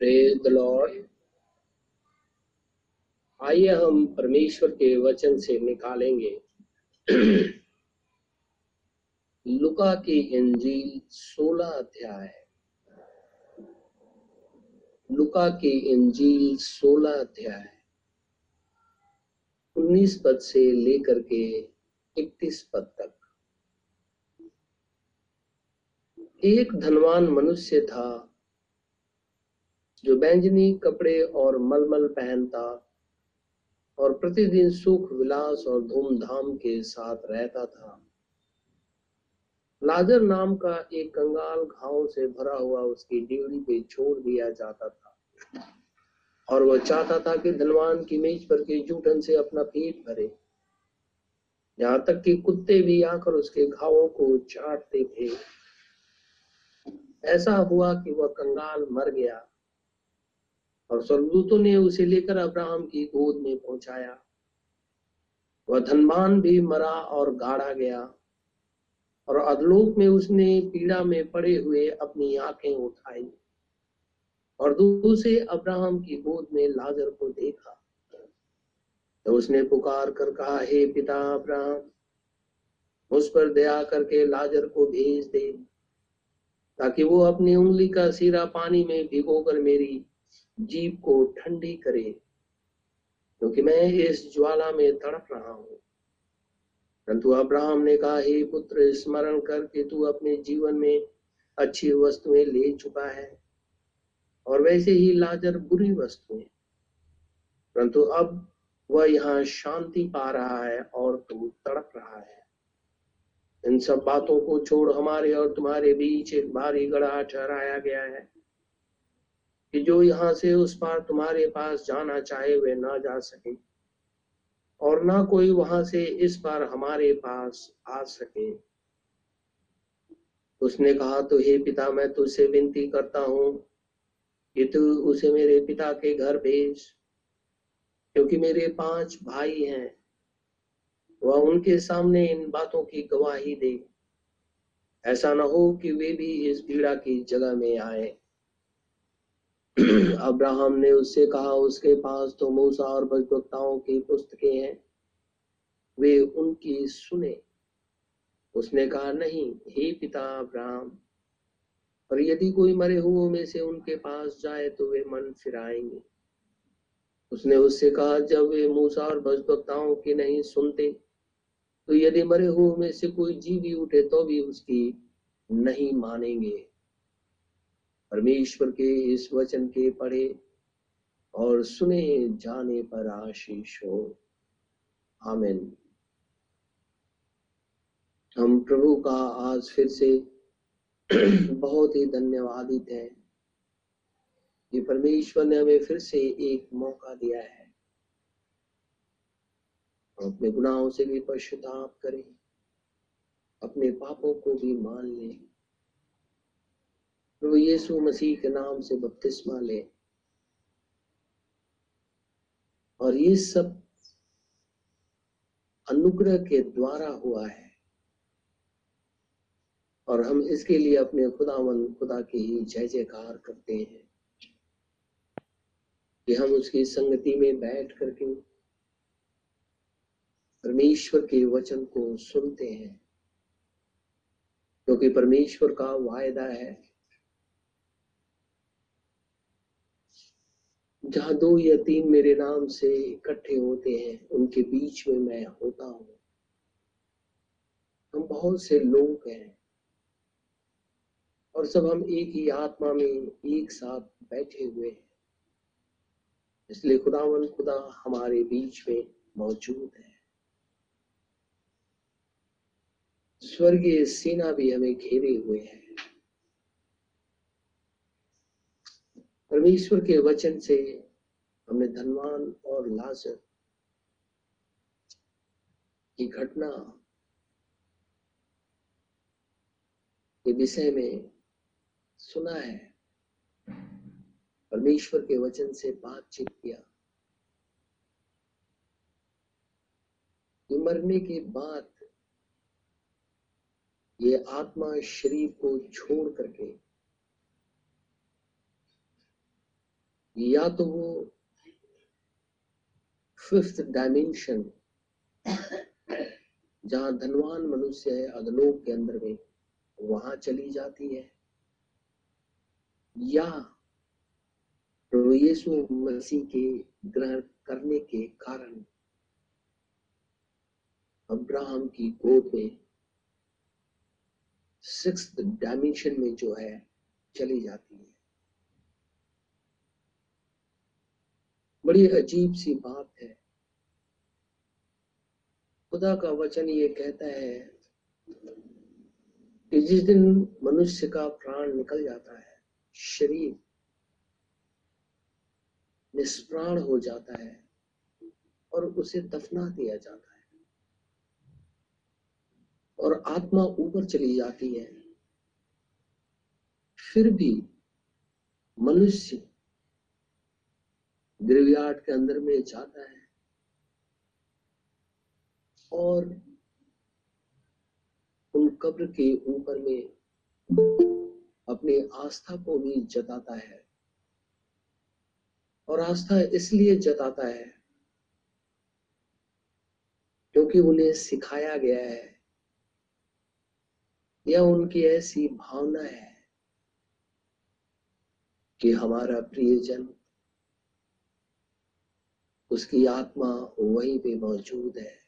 Praise the Lord. आइए हम परमेश्वर के वचन से निकालेंगे लुका की इंजील 16 अध्याय। लुका की इंजील 16 अध्याय 19 पद से लेकर के 31 पद तक। एक धनवान मनुष्य था जो बैंगनी कपड़े और मलमल पहनता और प्रतिदिन सुख विलास और धूमधाम के साथ रहता था। लाजर नाम का एक कंगाल घाव से भरा हुआ उसकी ड्योढ़ी पे छोड़ दिया जाता था और वह चाहता था कि धनवान की मेज पर के जूठन से अपना पेट भरे, यहाँ तक कि कुत्ते भी आकर उसके घावों को चाटते थे। ऐसा हुआ कि वह कंगाल मर गया और स्वर्गदूतों ने उसे लेकर अब्राहम की गोद में पहुंचाया। वह धनवान भी मरा और गाड़ा गया और अधलोक में उसने पीड़ा में पड़े हुए अपनी आंखें उठाई और दूर से अब्राहम की गोद में लाजर को देखा तो उसने पुकार कर कहा, हे पिता अब्राहम, मुझ पर दया करके लाजर को भेज दे ताकि वो अपनी उंगली का सिरा पानी में भिगोकर मेरी जीभ को ठंडी करे, क्योंकि मैं इस ज्वाला में तड़प रहा हूं। परंतु अब्राहम ने कहा, हे पुत्र, स्मरण कर कि तू अपने जीवन में अच्छी वस्तुएं ले चुका है और वैसे ही लाजर बुरी वस्तुएं, परंतु अब वह यहाँ शांति पा रहा है और तू तड़प रहा है। इन सब बातों को छोड़ हमारे और तुम्हारे बीच एक भारी गड्ढा ठहराया गया है कि जो यहाँ से उस पार तुम्हारे पास जाना चाहे वे ना जा सके और ना कोई वहां से इस बार हमारे पास आ सके। उसने कहा, तो हे पिता, मैं तुझसे विनती करता हूं कि तू उसे मेरे पिता के घर भेज, क्योंकि मेरे 5 भाई हैं। वह उनके सामने इन बातों की गवाही दे, ऐसा ना हो कि वे भी इस पीड़ा की जगह में आए। अब्राहम ने उससे कहा, उसके पास तो मूसा और भविष्यवक्ताओं की पुस्तकें हैं, वे उनकी सुने। उसने कहा, नहीं हे पिता अब्राहम, और यदि कोई मरे हुओं में से उनके पास जाए तो वे मन फिराएंगे। उसने उससे कहा, जब वे मूसा और भविष्यवक्ताओं की नहीं सुनते तो यदि मरे हुओं में से कोई जी भी उठे तो भी उसकी नहीं मानेंगे। परमेश्वर के इस वचन के पढ़े और सुने जाने पर आशीष हो। आमीन। हम प्रभु का आज फिर से बहुत ही धन्यवादित हैं कि परमेश्वर ने हमें फिर से एक मौका दिया है अपने गुनाहों से भी पश्चाताप करें, अपने पापों को भी मान लें, प्रभु येसू मसीह के नाम से बपतिस्मा ले और ये सब अनुग्रह के द्वारा हुआ है और हम इसके लिए अपने खुदावंद खुदा की ही जय जयकार करते हैं कि हम उसकी संगति में बैठ करके परमेश्वर के वचन को सुनते हैं, क्योंकि परमेश्वर का वायदा है, जहाँ 2 या 3 मेरे नाम से इकट्ठे होते हैं उनके बीच में मैं होता हूँ। हम बहुत से लोग हैं और सब हम एक ही आत्मा में एक साथ बैठे हुए हैं, इसलिए खुदावन खुदा हमारे बीच में मौजूद है। स्वर्गीय सेना भी हमें घेरे हुए है। परमेश्वर के वचन से हमने धनवान और लाजर की घटना के विषय में सुना है, परमेश्वर के वचन से बातचीत किया कि मरने के बाद ये आत्मा शरीर को छोड़ करके या तो वो फिफ्थ डायमेंशन जहां धनवान मनुष्य है अधलोक के अंदर में वहां चली जाती है, या प्रभु येसु मसीह के ग्रहण करने के कारण अब्राहम की गोद में सिक्स्थ डायमेंशन में जो है चली जाती है। बड़ी अजीब सी बात है। खुदा का वचन ये कहता है कि जिस दिन मनुष्य का प्राण निकल जाता है, शरीर निष्प्राण हो जाता है और उसे दफना दिया जाता है और आत्मा ऊपर चली जाती है, फिर भी मनुष्य ग्रेवयार्ड के अंदर में जाता है और उन कब्र के ऊपर में अपनी आस्था को भी जताता है। और आस्था इसलिए जताता है क्योंकि उन्हें सिखाया गया है या उनकी ऐसी भावना है कि हमारा प्रियजन, उसकी आत्मा वहीं पे मौजूद है।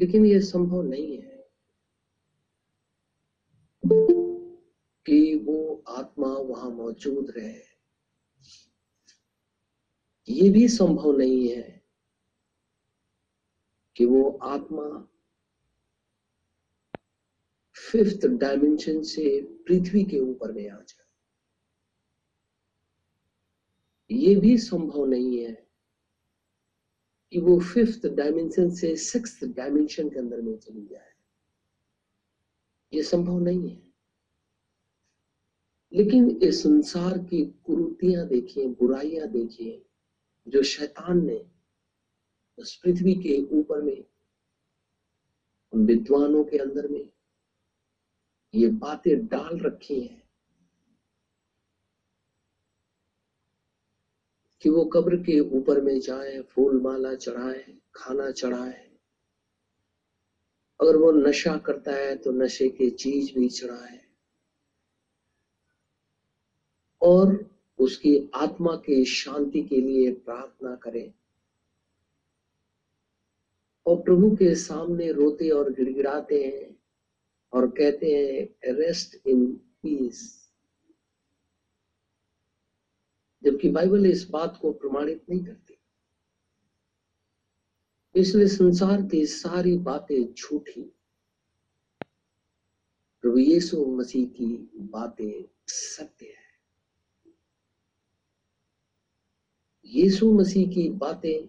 लेकिन यह संभव नहीं है कि वो आत्मा वहां मौजूद रहे। ये भी संभव नहीं है कि वो आत्मा फिफ्थ डायमेंशन से पृथ्वी के ऊपर में आ जाए। ये भी संभव नहीं है कि वो फिफ्थ डायमेंशन से सिक्स्थ डायमेंशन के अंदर में चली जाए। ये संभव नहीं है। लेकिन इस संसार की कुरीतियां देखिए, बुराइयां देखिए, जो शैतान ने उस पृथ्वी के ऊपर में उन विद्वानों के अंदर में ये बातें डाल रखी हैं कि वो कब्र के ऊपर में जाए, फूल माला चढ़ाए, खाना चढ़ाए, अगर वो नशा करता है तो नशे की चीज भी चढ़ाए और उसकी आत्मा की शांति के लिए प्रार्थना करे और प्रभु के सामने रोते और गिड़गिड़ाते हैं और कहते हैं रेस्ट इन पीस। जबकि बाइबल इस बात को प्रमाणित नहीं करती। इसलिए संसार की सारी बातें झूठी, प्रभु यीशु मसीह की बातें सत्य है। यीशु मसीह की बातें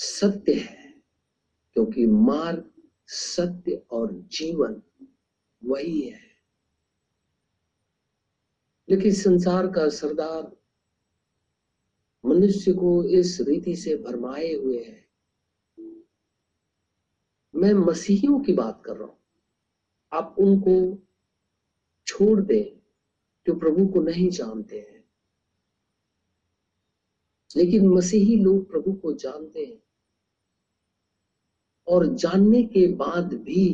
सत्य है क्योंकि मार्ग, सत्य और जीवन वही है। लेकिन संसार का सरदार मनुष्य को इस रीति से भरमाए हुए है। मैं मसीहियों की बात कर रहा हूं। आप उनको छोड़ दें जो प्रभु को नहीं जानते हैं, लेकिन मसीही लोग प्रभु को जानते हैं और जानने के बाद भी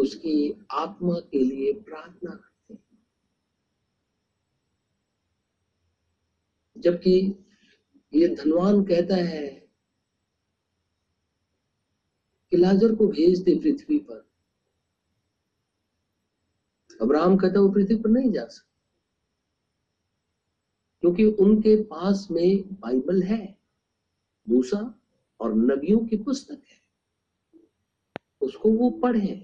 उसकी आत्मा के लिए प्रार्थना करते हैं। जबकि ये धनवान कहता है कि लाजर को भेज दे पृथ्वी पर। अब्राहम कहता है वो पृथ्वी पर नहीं जा सकता क्योंकि उनके पास में बाइबल है, मूसा और नबियों की पुस्तक है, उसको वो पढ़े।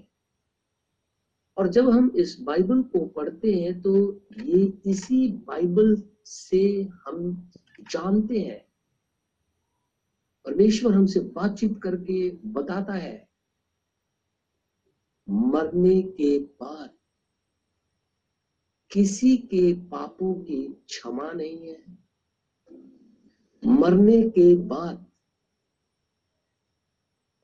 और जब हम इस बाइबल को पढ़ते हैं तो ये इसी बाइबल से हम जानते हैं। परमेश्वर हमसे बातचीत करके बताता है मरने के बाद किसी के पापों की क्षमा नहीं है। मरने के बाद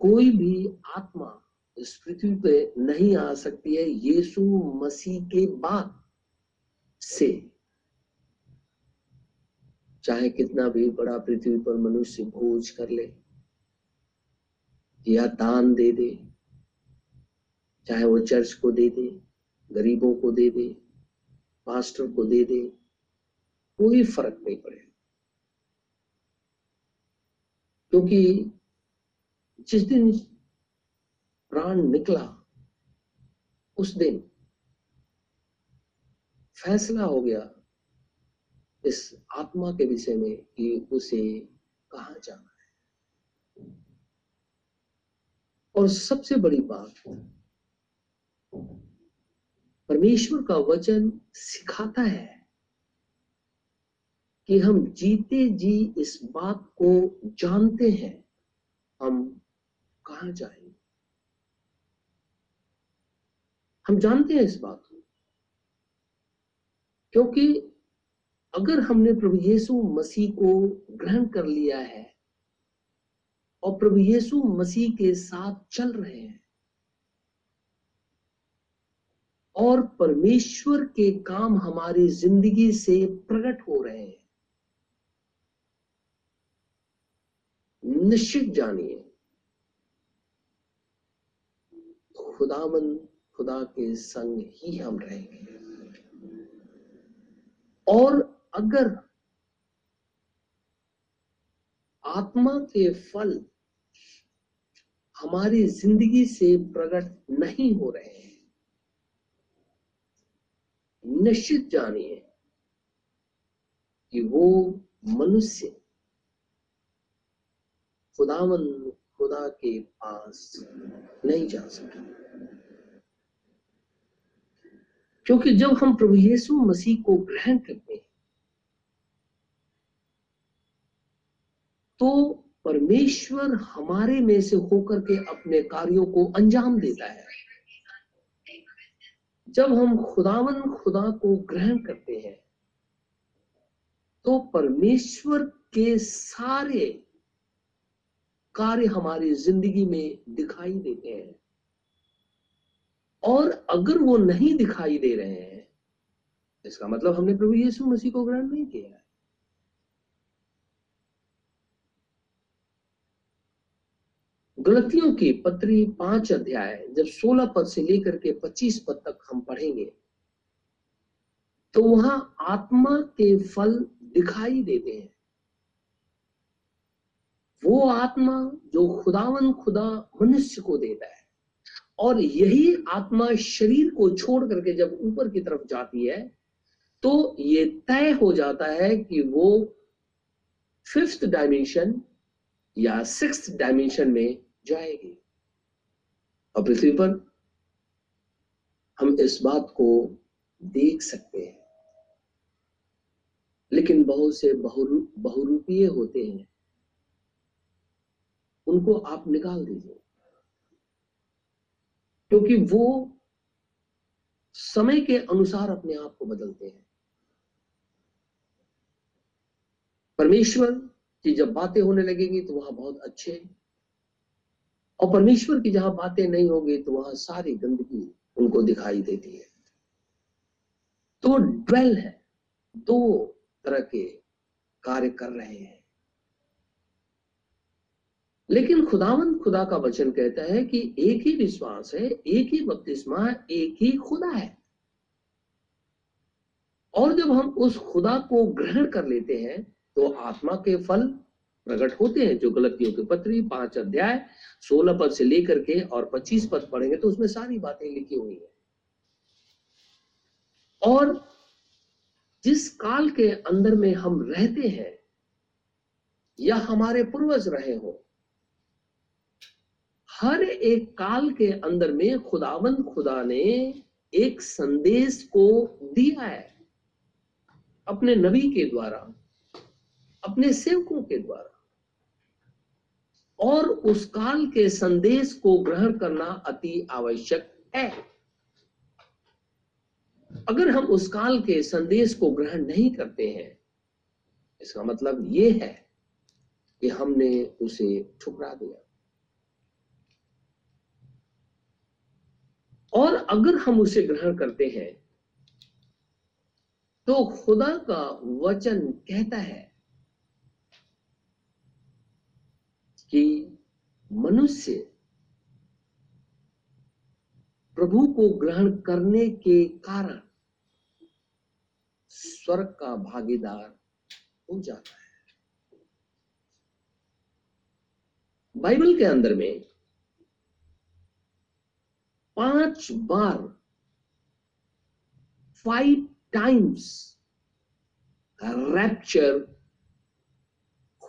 कोई भी आत्मा इस पृथ्वी पे नहीं आ सकती है यीशु मसीह के बाद। से चाहे कितना भी बड़ा पृथ्वी पर मनुष्य भोज कर ले या दान दे दे, चाहे वो चर्च को दे दे, गरीबों को दे दे, पास्टर को दे दे, कोई फर्क नहीं पड़ेगा। क्योंकि जिस दिन प्राण निकला उस दिन फैसला हो गया इस आत्मा के विषय में कि उसे कहां जाना है। और सबसे बड़ी बात, परमेश्वर का वचन सिखाता है कि हम जीते जी इस बात को जानते हैं हम कहां जाएंगे। हम जानते हैं इस बात को क्योंकि अगर हमने प्रभु येसू मसीह को ग्रहण कर लिया है और प्रभु येसू मसीह के साथ चल रहे हैं और परमेश्वर के काम हमारी जिंदगी से प्रकट हो रहे हैं, निश्चित जानिए खुदावन खुदा के संग ही हम रहेंगे। और अगर आत्मा के फल हमारी जिंदगी से प्रकट नहीं हो रहे हैं, निश्चित जानिए कि वो मनुष्य खुदावन खुदा के पास नहीं जा सकता। क्योंकि जब हम प्रभु येसु मसीह को ग्रहण करते हैं तो परमेश्वर हमारे में से होकर के अपने कार्यों को अंजाम देता है। जब हम खुदावन खुदा को ग्रहण करते हैं तो परमेश्वर के सारे कार्य हमारी जिंदगी में दिखाई देते हैं। और अगर वो नहीं दिखाई दे रहे हैं, इसका मतलब हमने प्रभु यीशु मसीह को ग्रहण नहीं किया है। गलतियों के पत्री 5 अध्याय जब 16 पद से लेकर के 25 पद तक हम पढ़ेंगे तो वहां आत्मा के फल दिखाई देते हैं। वो आत्मा जो खुदावन खुदा मनुष्य को देता है और यही आत्मा शरीर को छोड़ करके जब ऊपर की तरफ जाती है तो ये तय हो जाता है कि वो 5th डायमेंशन या 6th डायमेंशन में जाएगी। और पृथ्वी पर हम इस बात को देख सकते हैं, लेकिन बहुत से बहुरूपीय होते हैं, उनको आप निकाल दीजिए क्योंकि वो समय के अनुसार अपने आप को बदलते हैं। परमेश्वर की जब बातें होने लगेंगी तो वहां बहुत अच्छे, और परमेश्वर की जहां बातें नहीं होगी तो वहां सारी गंदगी उनको दिखाई देती है। तो ड्वेल है, 2 तरह के कार्य कर रहे हैं। लेकिन खुदावंद खुदा का वचन कहता है कि एक ही विश्वास है, एक ही बपतिस्मा, एक ही खुदा है। और जब हम उस खुदा को ग्रहण कर लेते हैं तो आत्मा के फल प्रकट होते हैं, जो गलतियों के पत्री 5 अध्याय 16 पद से लेकर के और 25 पद पढ़ेंगे तो उसमें सारी बातें लिखी हुई है। और जिस काल के अंदर में हम रहते हैं या हमारे पूर्वज रहे हों, हर एक काल के अंदर में खुदावंद खुदा ने एक संदेश को दिया है अपने नबी के द्वारा, अपने सेवकों के द्वारा। और उस काल के संदेश को ग्रहण करना अति आवश्यक है। अगर हम उस काल के संदेश को ग्रहण नहीं करते हैं, इसका मतलब यह है कि हमने उसे ठुकरा दिया। और अगर हम उसे ग्रहण करते हैं तो खुदा का वचन कहता है कि मनुष्य प्रभु को ग्रहण करने के कारण स्वर्ग का भागीदार हो जाता है। बाइबल के अंदर में 5 बार 5 टाइम्स रैप्चर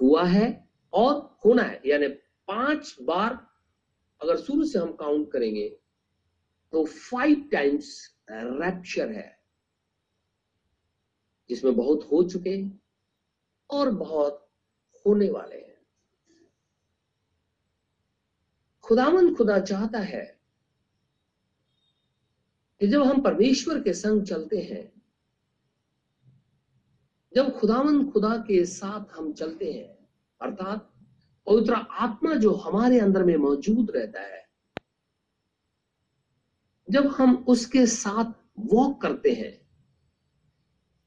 हुआ है और होना है, यानी 5 बार अगर शुरू से हम काउंट करेंगे तो 5 टाइम्स रैप्चर है, जिसमें बहुत हो चुके हैं और बहुत होने वाले हैं। खुदावंद खुदा चाहता है कि जब हम परमेश्वर के संग चलते हैं, जब खुदावंद खुदा के साथ हम चलते हैं, अर्थात पवित्र आत्मा जो हमारे अंदर में मौजूद रहता है, जब हम उसके साथ वॉक करते हैं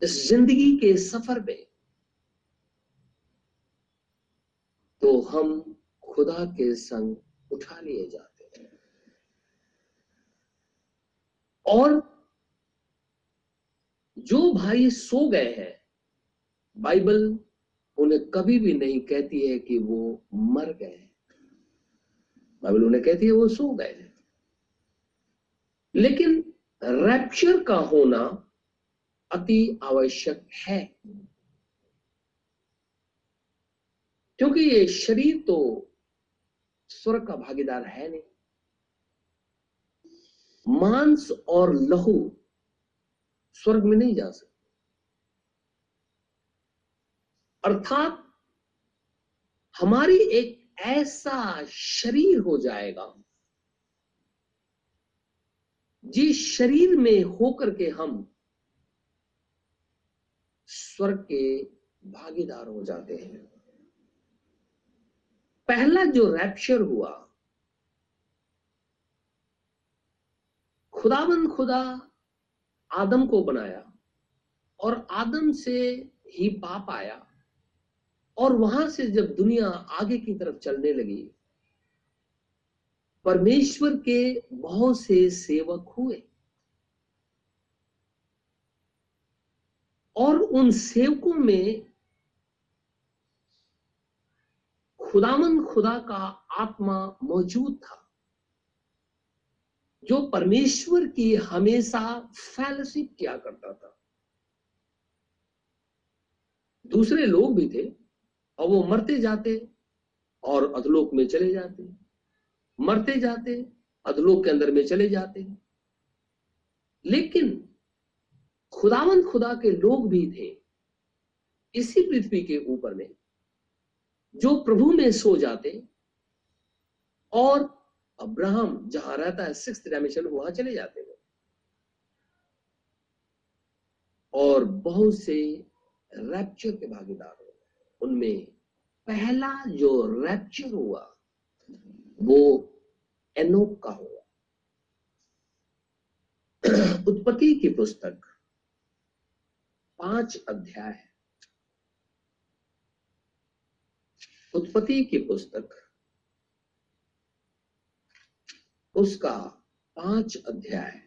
इस जिंदगी के सफर में, तो हम खुदा के संग उठा लिए जाते हैं और जो भाई सो गए हैं, बाइबल उन्हें कभी भी नहीं कहती है कि वो मर गए। बाइबल उन्हें कहती है वो सो गए। लेकिन रैप्चर का होना अति आवश्यक है, क्योंकि ये शरीर तो स्वर्ग का भागीदार है नहीं, मांस और लहू स्वर्ग में नहीं जा सकते। अर्थात हमारी एक ऐसा शरीर हो जाएगा जिस शरीर में होकर के हम स्वर्ग के भागीदार हो जाते हैं। पहला जो रैप्चर हुआ, खुदावंद खुदा आदम को बनाया और आदम से ही पाप आया, और वहां से जब दुनिया आगे की तरफ चलने लगी, परमेश्वर के बहुत से सेवक हुए और उन सेवकों में खुदावंद खुदा का आत्मा मौजूद था, जो परमेश्वर की हमेशा फैलोशिप किया करता था। दूसरे लोग भी थे और वो मरते जाते और अधलोक में चले जाते, मरते जाते अधलोक के अंदर में चले जाते। लेकिन खुदावंद खुदा के लोग भी थे इसी पृथ्वी के ऊपर में, जो प्रभु में सो जाते और अब्राहम जहां रहता है 6th डायमेंशन वहां चले जाते हैं, और बहुत से रैप्चर के भागीदार हो। उनमें पहला जो रैप्चर हुआ वो हनोक का हुआ। उत्पत्ति की पुस्तक 5 अध्याय है। उत्पत्ति की पुस्तक उसका 5 अध्याय है।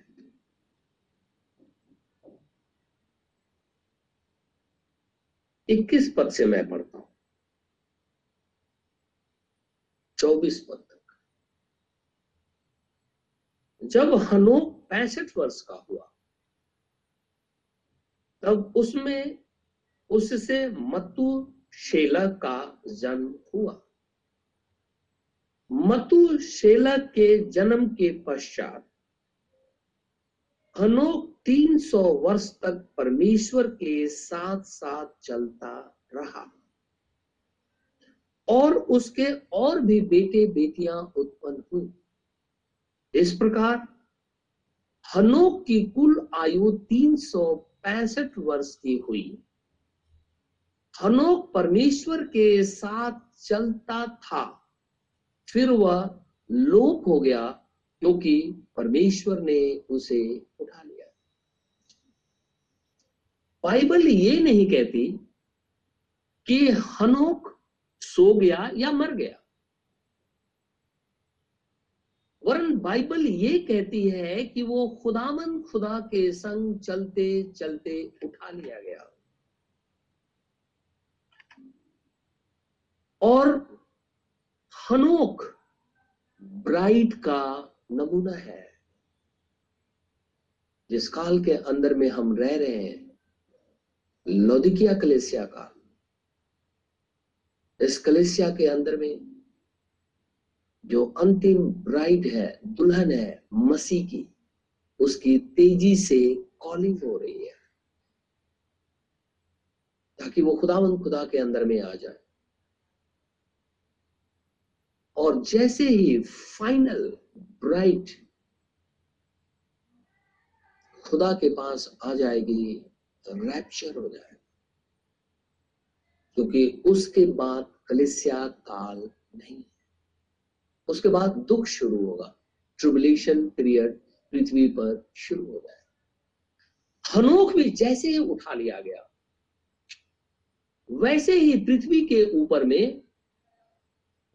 इक्कीस पद से मैं पढ़ता हूं 24 पद तक। जब हनोक 65 वर्ष का हुआ, तब उसमें उससे मतूशेलह का जन्म हुआ। मतूशेलह के जन्म के पश्चात हनोक 300 वर्ष तक परमेश्वर के साथ साथ चलता रहा, और उसके और भी बेटे बेटियां उत्पन्न हुई। इस प्रकार हनोक की कुल आयु 365 वर्ष की हुई। हनोक परमेश्वर के साथ चलता था, फिर वह लोप हो गया क्योंकि परमेश्वर ने उसे उठा लिया। बाइबल ये नहीं कहती कि हनोक सो गया या मर गया, वरन बाइबल ये कहती है कि वो खुदामन खुदा के संग चलते चलते उठा लिया गया। और हनोक ब्राइड का नमूना है। जिस काल के अंदर में हम रह रहे हैं, लौदिकिया कलीसिया काल, इस कलीसिया के अंदर में जो अंतिम ब्राइड है, दुल्हन है मसीह की, उसकी तेजी से कॉलिंग हो रही है ताकि वो खुदावंद खुदा के अंदर में आ जाए। और जैसे ही फाइनल ब्राइड खुदा के पास आ जाएगी, रैप्चर हो जाएगा, क्योंकि उसके बाद कलीसिया काल नहीं, उसके बाद दुख शुरू होगा, ट्रिबुलेशन पीरियड पृथ्वी पर शुरू हो जाएगा। हनोक भी जैसे ही उठा लिया गया, वैसे ही पृथ्वी के ऊपर में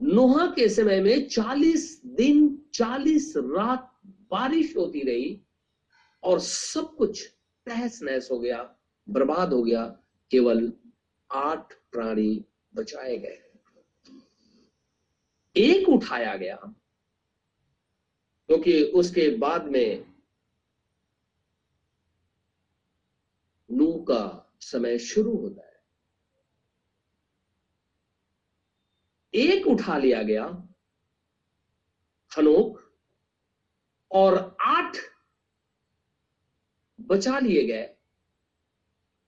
नोहा के समय में 40 दिन 40 रात बारिश होती रही और सब कुछ तहस नहस हो गया, बर्बाद हो गया। केवल 8 प्राणी बचाए गए, एक उठाया गया क्योंकि उसके बाद में नूह का समय शुरू होता है। एक उठा लिया गया हनोक और 8 बचा लिए गए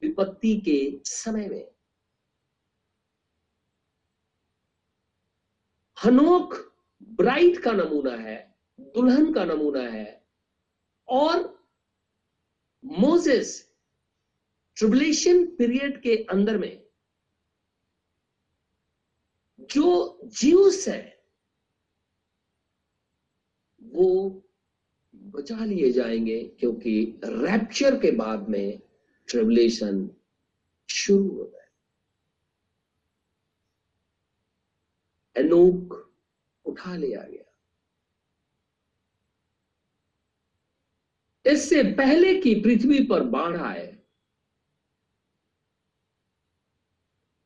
विपत्ति के समय में। हनोक ब्राइड का नमूना है, दुल्हन का नमूना है, और मोसेस ट्रिबुलेशन पीरियड के अंदर में जो ज्यूस है वो बचा लिए जाएंगे क्योंकि रैप्चर के बाद में ट्रिबुलेशन शुरू हो जाए। हनोक उठा लिया गया। इससे पहले कि पृथ्वी पर बाढ़ आए,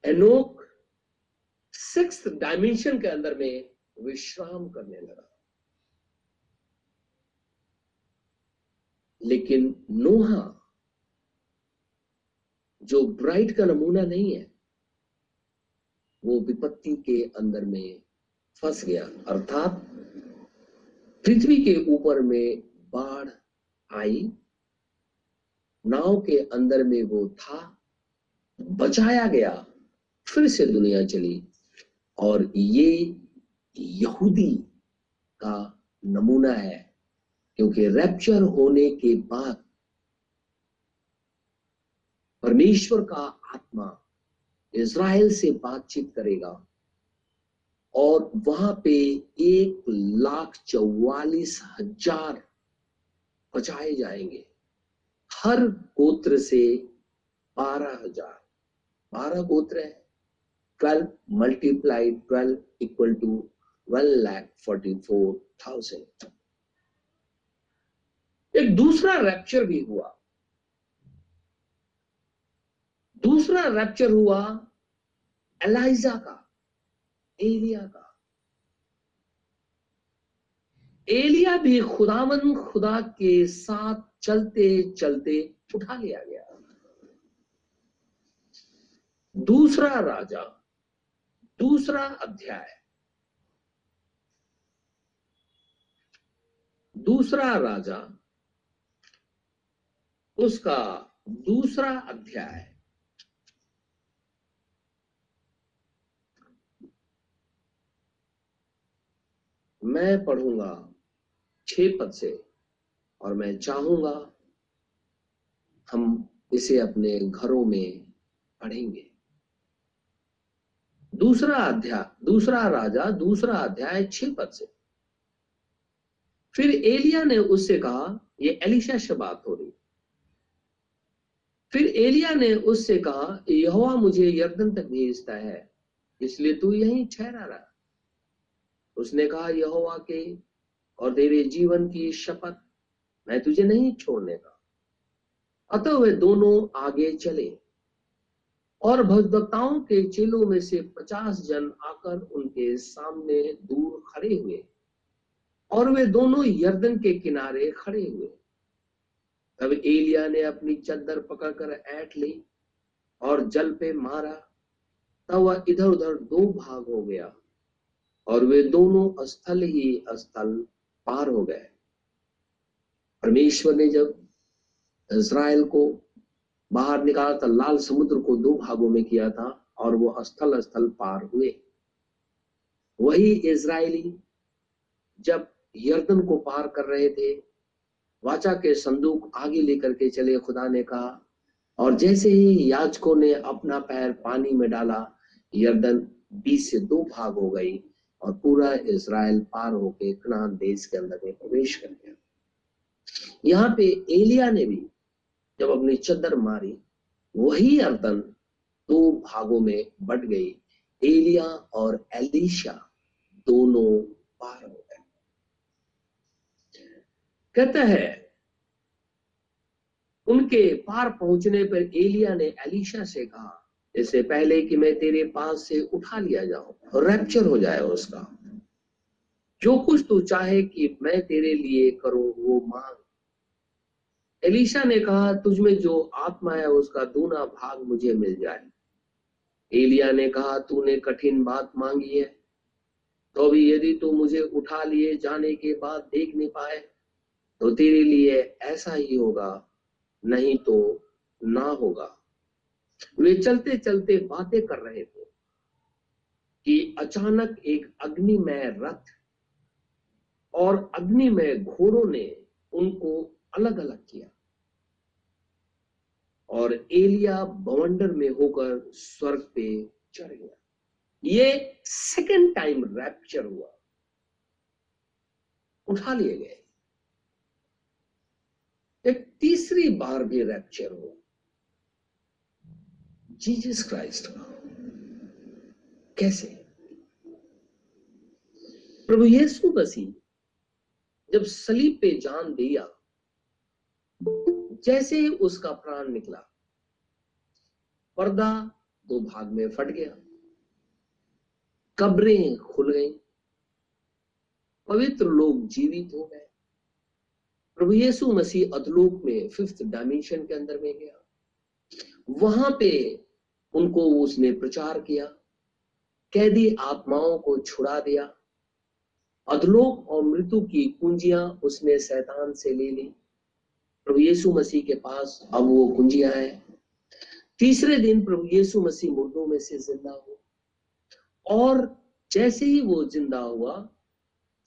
हनोक 6th डायमेंशन के अंदर में विश्राम करने लगा। लेकिन नोहा जो ब्राइड का नमूना नहीं है, वो विपत्ति के अंदर में फंस गया, अर्थात पृथ्वी के ऊपर में बाढ़ आई, नाव के अंदर में वो था, बचाया गया, फिर से दुनिया चली। और ये यहूदी का नमूना है क्योंकि रैप्चर होने के बाद परमेश्वर का आत्मा इज़राइल से बातचीत करेगा और वहां पे 1,44,000 बचाए जाएंगे, हर गोत्र से 12,000। 12 गोत्र है, 12 multiplied 12 equal to 1,44,000। एक दूसरा रैप्चर भी हुआ। दूसरा रैप्चर हुआ एलिशा का, एलिया का। एलिया भी खुदावन खुदा के साथ चलते चलते उठा लिया गया। दूसरा राजा, दूसरा अध्याय, दूसरा राजा, उसका दूसरा अध्याय, मैं पढ़ूंगा 6 पद से, और मैं चाहूंगा हम इसे अपने घरों में पढ़ेंगे। दूसरा राजा, दूसरा अध्याय, 6 पद से। फिर एलिया ने उससे कहा, ये एलिशा से बात हो रही, फिर एलिया ने उससे कहा, यहोवा मुझे यर्दन तक भेजता है, इसलिए तू यहीं ठहरा रहा। उसने कहा, यहोवा के और तेरे जीवन की शपथ, मैं तुझे नहीं छोड़ने का। अतः वे दोनों आगे चले और भविष्यद्वक्ताओं के चेलों में से 50 जन आकर उनके सामने दूर खड़े हुए, और वे दोनों यर्दन के किनारे खड़े हुए। तब एलिया ने अपनी चद्दर पकड़कर ऐंठ ली और जल पे मारा, तब वह इधर उधर दो भाग हो गया, और वे दोनों स्थल ही स्थल पार हो गए। परमेश्वर ने जब इज़राइल को बाहर निकाला था, लाल समुद्र को दो भागों में किया था, और वो स्थल स्थल पार हुए। वही इज़राइली जब यर्दन को पार कर रहे थे, वाचा के संदूक आगे लेकर के चले, खुदा ने कहा, और जैसे ही याजकों ने अपना पैर पानी में डाला, यर्दन 20 से 2 भाग हो गई, और पूरा इज़राइल पार होके कनान देश के अंदर में प्रवेश कर गया। यहाँ पे एलिया ने भी जब अपनी चद्दर मारी, वही यर्दन 2 भागों में बट गई। एलिया और एलिशा दोनों पार हो गए। कहता है, उनके पार पहुंचने पर एलिया ने एलिशा से कहा, इससे पहले कि मैं तेरे पास से उठा लिया जाऊं, रैप्चर हो जाए उसका, जो कुछ तू चाहे कि मैं तेरे लिए करूं वो मांग। एलिशा ने कहा, तुझ में जो आत्मा है उसका दूना भाग मुझे मिल जाए। एलिया ने कहा, तूने कठिन बात मांगी है, तो भी यदि तू मुझे उठा लिए जाने के बाद देख नहीं पाए तो तेरे लिए ऐसा ही होगा, नहीं तो ना होगा। वे चलते चलते बातें कर रहे थे कि अचानक एक अग्निमय रथ और अग्निमय घोड़ों ने उनको अलग अलग किया, और एलिया बवंडर में होकर स्वर्ग पे चढ़ गया। ये सेकेंड टाइम रैप्चर हुआ, उठा लिए गए। एक तीसरी बार भी रैप्चर हुआ जीसस क्राइस्ट का। कैसे? प्रभु येसू मसीह जब सलीब पे जान दिया, जैसे उसका प्राण निकला, पर्दा 2 भाग में फट गया, कब्रें खुल गईं, पवित्र लोग जीवित हो गए। प्रभु येसू मसीह अधलोक में 5th डायमेंशन के अंदर में गया। वहां पे उनको उसने प्रचार किया, कैदी आत्माओं को छुड़ा दिया, अधलोक और मृत्यु की कुंजियां उसने शैतान से ले ली। प्रभु यीशु मसीह के पास अब वो कुंजियां हैं। तीसरे दिन प्रभु यीशु मसीह मुर्दों में से जिंदा हुआ, और जैसे ही वो जिंदा हुआ,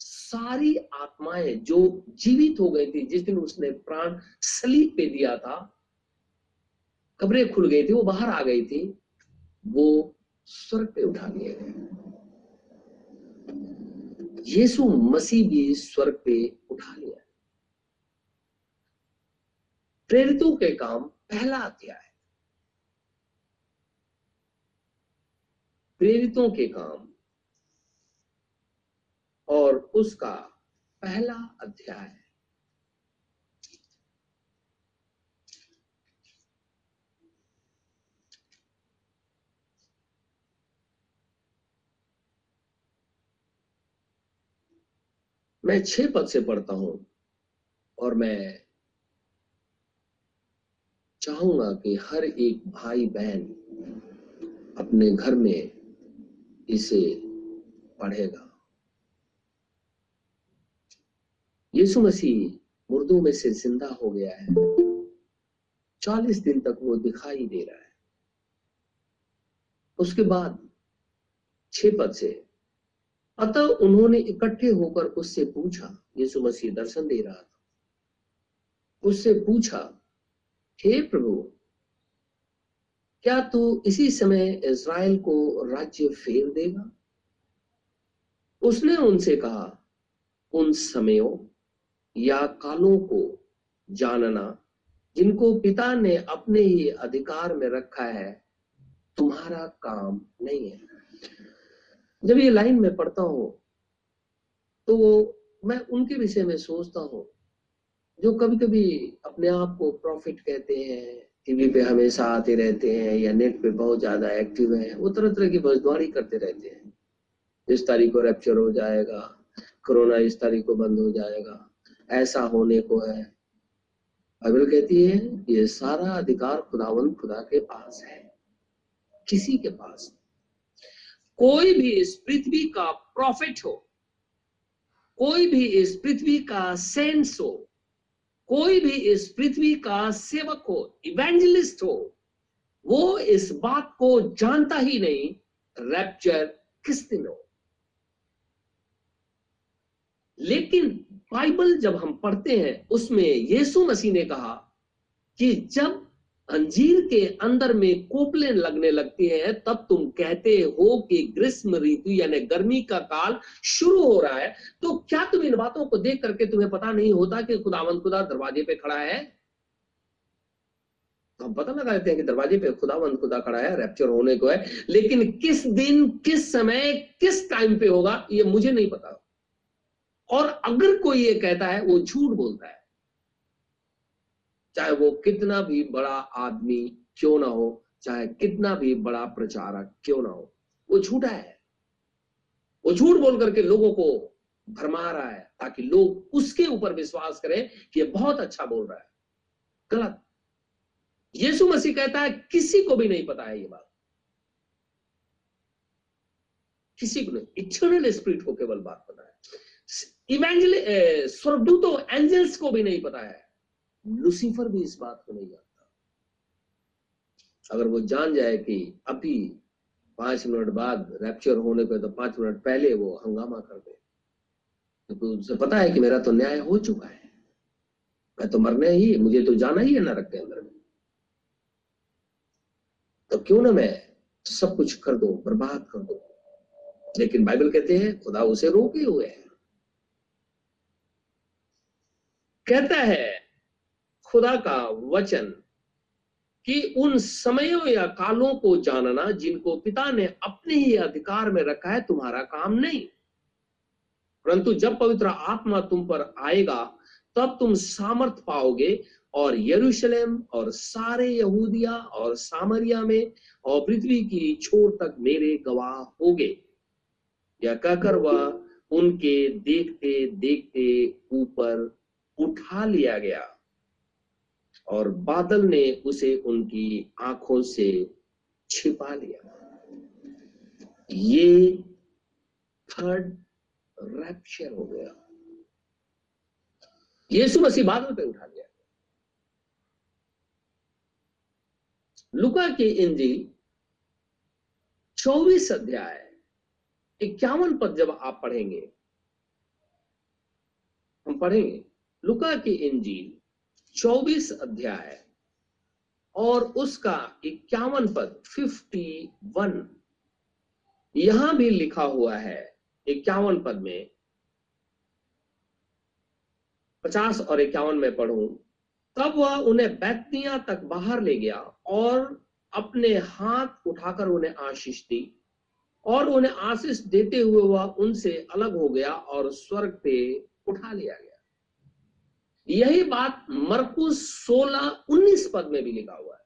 सारी आत्माएं जो जीवित हो गई थी, जिस दिन उसने प्राण सलीब पे दिया था, कब्रें खुल गई थी, वो बाहर आ गई थी, वो स्वर्ग पे उठा लिए गए। यीशु मसीह भी स्वर्ग पे उठा लिया। प्रेरितों के काम पहला अध्याय। प्रेरितों के काम और उसका पहला अध्याय। मैं 6 पद से पढ़ता हूं, और मैं चाहूंगा कि हर एक भाई बहन अपने घर में इसे पढ़ेगा। यीशु मसीह मुर्दों में से जिंदा हो गया है, 40 दिन तक वो दिखाई दे रहा है। उसके बाद 6 पद से, अतः उन्होंने इकट्ठे होकर उससे पूछा, यीशु मसीह दर्शन दे रहा था, उससे पूछा, हे प्रभु, क्या तू इसी समय इज़राइल को राज्य फेर देगा? उसने उनसे कहा, उन समयों या कालों को जानना जिनको पिता ने अपने ही अधिकार में रखा है, तुम्हारा काम नहीं है। जब ये लाइन में पढ़ता हूं तो मैं उनके विषय में सोचता हूं जो कभी कभी अपने आप को प्रॉफिट कहते हैं, टीवी पे हमेशा आते रहते हैं या नेट पे बहुत ज्यादा एक्टिव हैं, वो तरह तरह की भविष्यवाणी करते रहते हैं। इस तारीख को रैप्चर हो जाएगा, कोरोना इस तारीख को बंद हो जाएगा, ऐसा होने को है। बाइबल कहती है ये सारा अधिकार खुदावंद खुदा के पास है, किसी के पास। कोई भी इस पृथ्वी का प्रॉफिट हो, कोई भी इस पृथ्वी का सेंस हो, कोई भी इस पृथ्वी का सेवक हो, इवेंजलिस्ट हो, वो इस बात को जानता ही नहीं रैप्चर किस दिन हो। लेकिन बाइबल जब हम पढ़ते हैं उसमें येसू मसीह ने कहा कि जब अंजीर के अंदर में कोपलें लगने लगती हैं तब तुम कहते हो कि ग्रीष्म ऋतु यानी गर्मी का काल शुरू हो रहा है। तो क्या तुम इन बातों को देख करके तुम्हें पता नहीं होता कि खुदावंद खुदा दरवाजे पे खड़ा है? हम पता लगा लेते हैं कि दरवाजे पे खुदावंद खुदा खड़ा है, रैप्चर होने को है, लेकिन किस दिन, किस समय, किस टाइम पे होगा ये मुझे नहीं पता। और अगर कोई ये कहता है वो झूठ बोलता है, चाहे वो कितना भी बड़ा आदमी क्यों ना हो, चाहे कितना भी बड़ा प्रचारक क्यों ना हो, वो झूठा है। वो झूठ बोल करके लोगों को भरमा रहा है ताकि लोग उसके ऊपर विश्वास करें कि ये बहुत अच्छा बोल रहा है। गलत। यीशु मसीह कहता है किसी को भी नहीं पता है ये बात, किसी को नहीं। इटर्नल स्पिरिट को केवल बात पता है, स्वर्गदूतों एंजल्स को भी नहीं पता है। लुसिफर भी इस बात को नहीं जानता। अगर वो जान जाए कि अभी 5 मिनट बाद रैप्चर होने को, तो 5 मिनट पहले वो हंगामा कर दे, क्योंकि उससे पता है कि मेरा तो न्याय हो चुका है, मैं तो मरने ही, मुझे तो जाना ही है नरक के अंदर में। तो क्यों ना मैं सब कुछ कर दूं, बर्बाद कर दूं। लेकिन बाइबल कहते हैं खुदा उसे रोके हुए है। कहता है खुदा का वचन कि उन समयों या कालों को जानना जिनको पिता ने अपने ही अधिकार में रखा है, तुम्हारा काम नहीं। परंतु जब पवित्र आत्मा तुम पर आएगा तब तुम सामर्थ पाओगे और यरूशलेम और सारे यहूदिया और सामरिया में और पृथ्वी की छोर तक मेरे गवाह होगे। यह कहकर वह उनके देखते देखते ऊपर उठा लिया गया और बादल ने उसे उनकी आंखों से छिपा लिया। ये थर्ड रैप्चर हो गया। यीशु मसीह बादल पे उठा लिया। लुका की इंजील 24 अध्याय 51 पद जब आप पढ़ेंगे, हम पढ़ेंगे लुका की इंजील 24 अध्याय और उसका 51 पद, 51। यहां भी लिखा हुआ है 51 पद में, 50 और 51 में पढ़ूं। तब वह उन्हें बैतनिया तक बाहर ले गया और अपने हाथ उठाकर उन्हें आशीष दी और उन्हें आशीष देते हुए वह उनसे अलग हो गया और स्वर्ग पे उठा लिया गया। यही बात मरकुस 16:19 पद में भी लिखा हुआ है।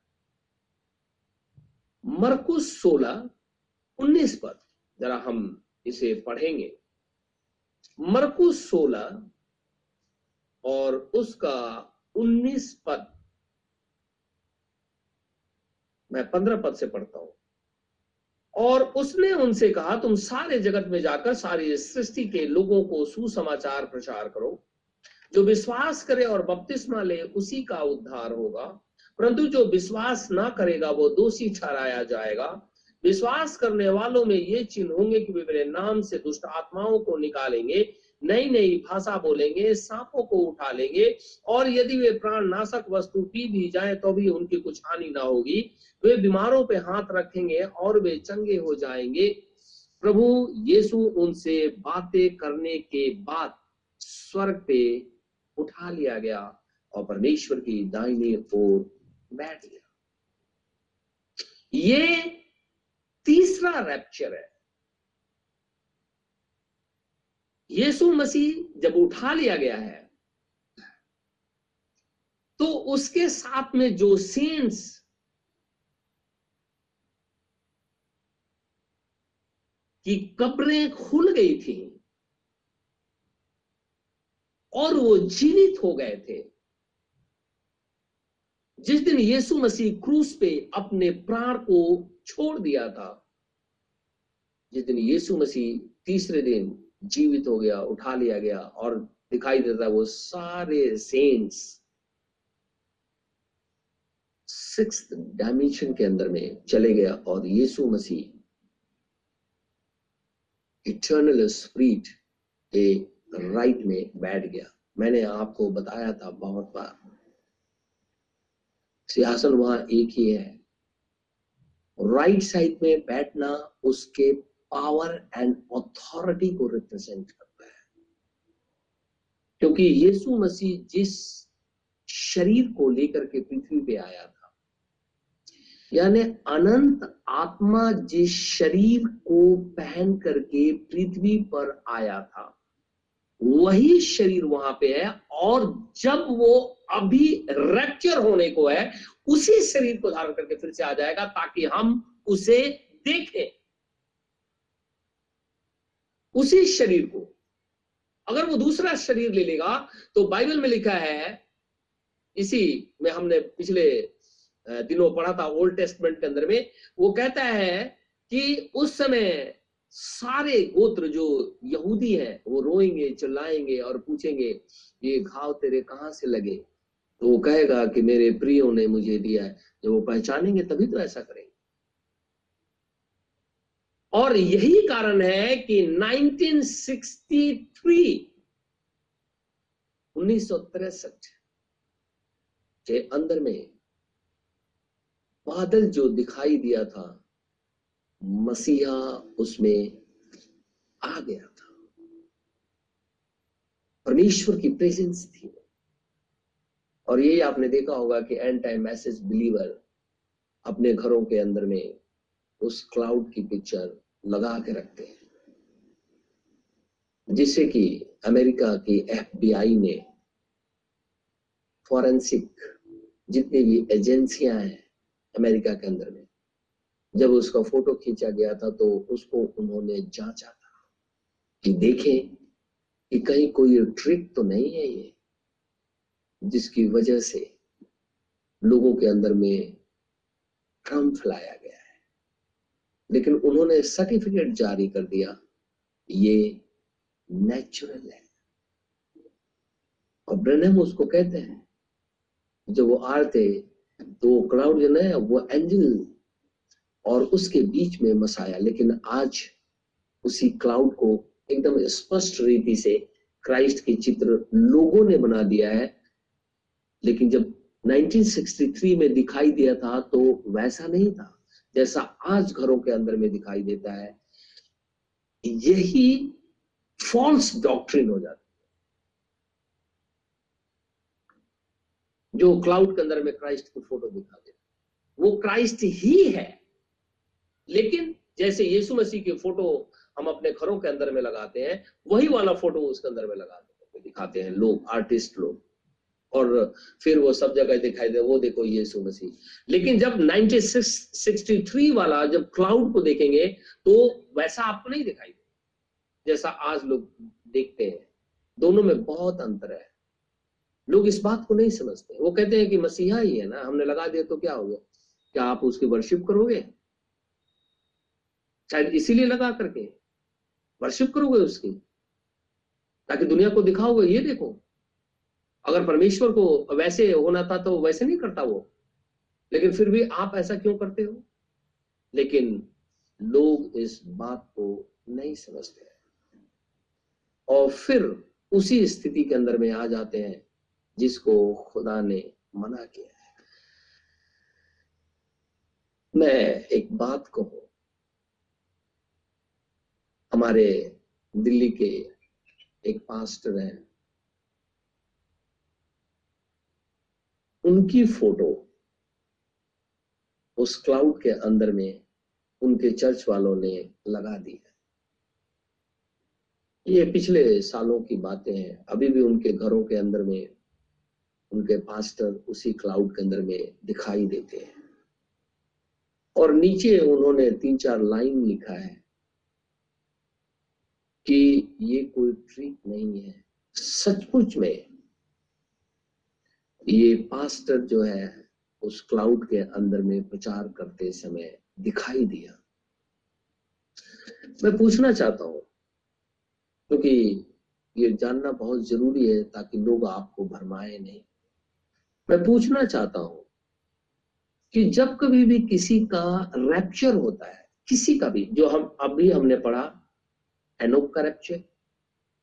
मरकुस 16:19 पद, जरा हम इसे पढ़ेंगे। मरकुस 16 और उसका 19 पद, मैं 15 पद से पढ़ता हूं। और उसने उनसे कहा तुम सारे जगत में जाकर सारी सृष्टि के लोगों को सुसमाचार प्रचार करो। जो विश्वास करे और बपतिस्मा ले उसी का उद्धार होगा, परंतु जो विश्वास ना करेगा वो दोषी ठहराया जाएगा। विश्वास करने वालों में ये चिन्ह होंगे कि वे मेरे नाम से दुष्ट आत्माओं को निकालेंगे, नई नई भाषा बोलेंगे, सांपों को उठा लेंगे और यदि वे प्राण नाशक वस्तु पी भी जाए तो भी उनकी कुछ हानि ना होगी। वे बीमारों पे हाथ रखेंगे और वे चंगे हो जाएंगे। प्रभु यीशु उनसे बातें करने के बाद स्वर्ग पे उठा लिया गया और परमेश्वर की दाहिने ओर बैठ गया। ये तीसरा रैप्चर है। येसु मसीह जब उठा लिया गया है तो उसके साथ में जो सेंट्स की कब्रें खुल गई थी और वो जीवित हो गए थे, जिस दिन येसु मसीह क्रूस पे अपने प्राण को छोड़ दिया था, जिस दिन येसु मसीह तीसरे दिन जीवित हो गया, उठा लिया गया और दिखाई देता वो सारे सेंट्स सिक्स्थ डायमेंशन के अंदर में चले गया और येसु मसीह इटर्नल स्पिरिट के राइट में बैठ गया। मैंने आपको बताया था बहुत बार सिंहासन वहां एक ही है। राइट साइड में बैठना उसके पावर एंड अथॉरिटी को रिप्रेजेंट करता है, क्योंकि यीशु मसीह जिस शरीर को लेकर के पृथ्वी पे आया था, यानी अनंत आत्मा जिस शरीर को पहन करके पृथ्वी पर आया था, वही शरीर वहां पे है। और जब वो अभी रैप्चर होने को है, उसी शरीर को धारण करके फिर से आ जाएगा ताकि हम उसे देखें, उसी शरीर को। अगर वो दूसरा शरीर ले लेगा तो बाइबल में लिखा है, इसी में हमने पिछले दिनों पढ़ा था ओल्ड टेस्टमेंट के अंदर में, वो कहता है कि उस समय सारे गोत्र जो यहूदी हैं वो रोएंगे, चिल्लाएंगे और पूछेंगे ये घाव तेरे कहां से लगे, तो वो कहेगा कि मेरे प्रियो ने मुझे दिया है। जब वो पहचानेंगे तभी तो ऐसा करेंगे। और यही कारण है कि 1963 के अंदर में बादल जो दिखाई दिया था, मसीहा उसमें आ गया था। परमेश्वर की प्रेजेंस थी। और यही आपने देखा होगा कि एंड टाइम मैसेज बिलीवर अपने घरों के अंदर में उस क्लाउड की पिक्चर लगा के रखते हैं, जिससे कि अमेरिका की FBI ने फॉरेंसिक जितनी भी एजेंसियां हैं अमेरिका के अंदर में, जब उसका फोटो खींचा गया था तो उसको उन्होंने जांचा था कि देखें कि कहीं कोई ट्रिक तो नहीं है ये, जिसकी वजह से लोगों के अंदर में भ्रम फैलाया गया है। लेकिन उन्होंने सर्टिफिकेट जारी कर दिया ये नेचुरल है। और ब्रैनहम उसको कहते हैं, जब वो आ रहे थे तो क्राउड जो है वो एंजल और उसके बीच में मसाया, लेकिन आज उसी क्लाउड को एकदम स्पष्ट रीति से क्राइस्ट के चित्र लोगों ने बना दिया है। लेकिन जब 1963 में दिखाई दिया था तो वैसा नहीं था जैसा आज घरों के अंदर में दिखाई देता है। यही फॉल्स डॉक्ट्रिन हो जाती है। जो क्लाउड के अंदर में क्राइस्ट की फोटो दिखा दे वो क्राइस्ट ही है, लेकिन जैसे यीशु मसीह की फोटो हम अपने घरों के अंदर में लगाते हैं, वही वाला फोटो उसके अंदर में लगा देते दिखाते हैं लोग, आर्टिस्ट लोग, और फिर वो सब जगह दिखाई दे वो देखो यीशु मसीह। लेकिन जब 1963 वाला जब क्लाउड को देखेंगे तो वैसा आपको नहीं दिखाई दे जैसा आज लोग देखते हैं। दोनों में बहुत अंतर है। लोग इस बात को नहीं समझते। वो कहते हैं कि मसीहा ही है ना, हमने लगा दिया तो क्या हो गया, क्या आप उसकी वर्शिप करोगे? शायद इसीलिए लगा करके वर्शिप करोगे उसकी, ताकि दुनिया को दिखाओगे ये देखो। अगर परमेश्वर को वैसे होना था तो वैसे नहीं करता वो, लेकिन फिर भी आप ऐसा क्यों करते हो? लेकिन लोग इस बात को नहीं समझते और फिर उसी स्थिति के अंदर में आ जाते हैं जिसको खुदा ने मना किया है। मैं एक बात कहूं, हमारे दिल्ली के एक पास्टर हैं, उनकी फोटो उस क्लाउड के अंदर में उनके चर्च वालों ने लगा दी है। ये पिछले सालों की बातें हैं। अभी भी उनके घरों के अंदर में उनके पास्टर उसी क्लाउड के अंदर में दिखाई देते हैं। और नीचे उन्होंने 3-4 लाइन लिखा है कि ये कोई ट्रिक नहीं है, सचमुच में ये पास्टर जो है उस क्लाउड के अंदर में प्रचार करते समय दिखाई दिया। मैं पूछना चाहता हूं क्योंकि ये जानना बहुत जरूरी है ताकि लोग आपको भरमाए नहीं। मैं पूछना चाहता हूं कि जब कभी भी किसी का रैप्चर होता है, किसी का भी, जो हम अभी हमने पढ़ा हनोक का रैप्चर,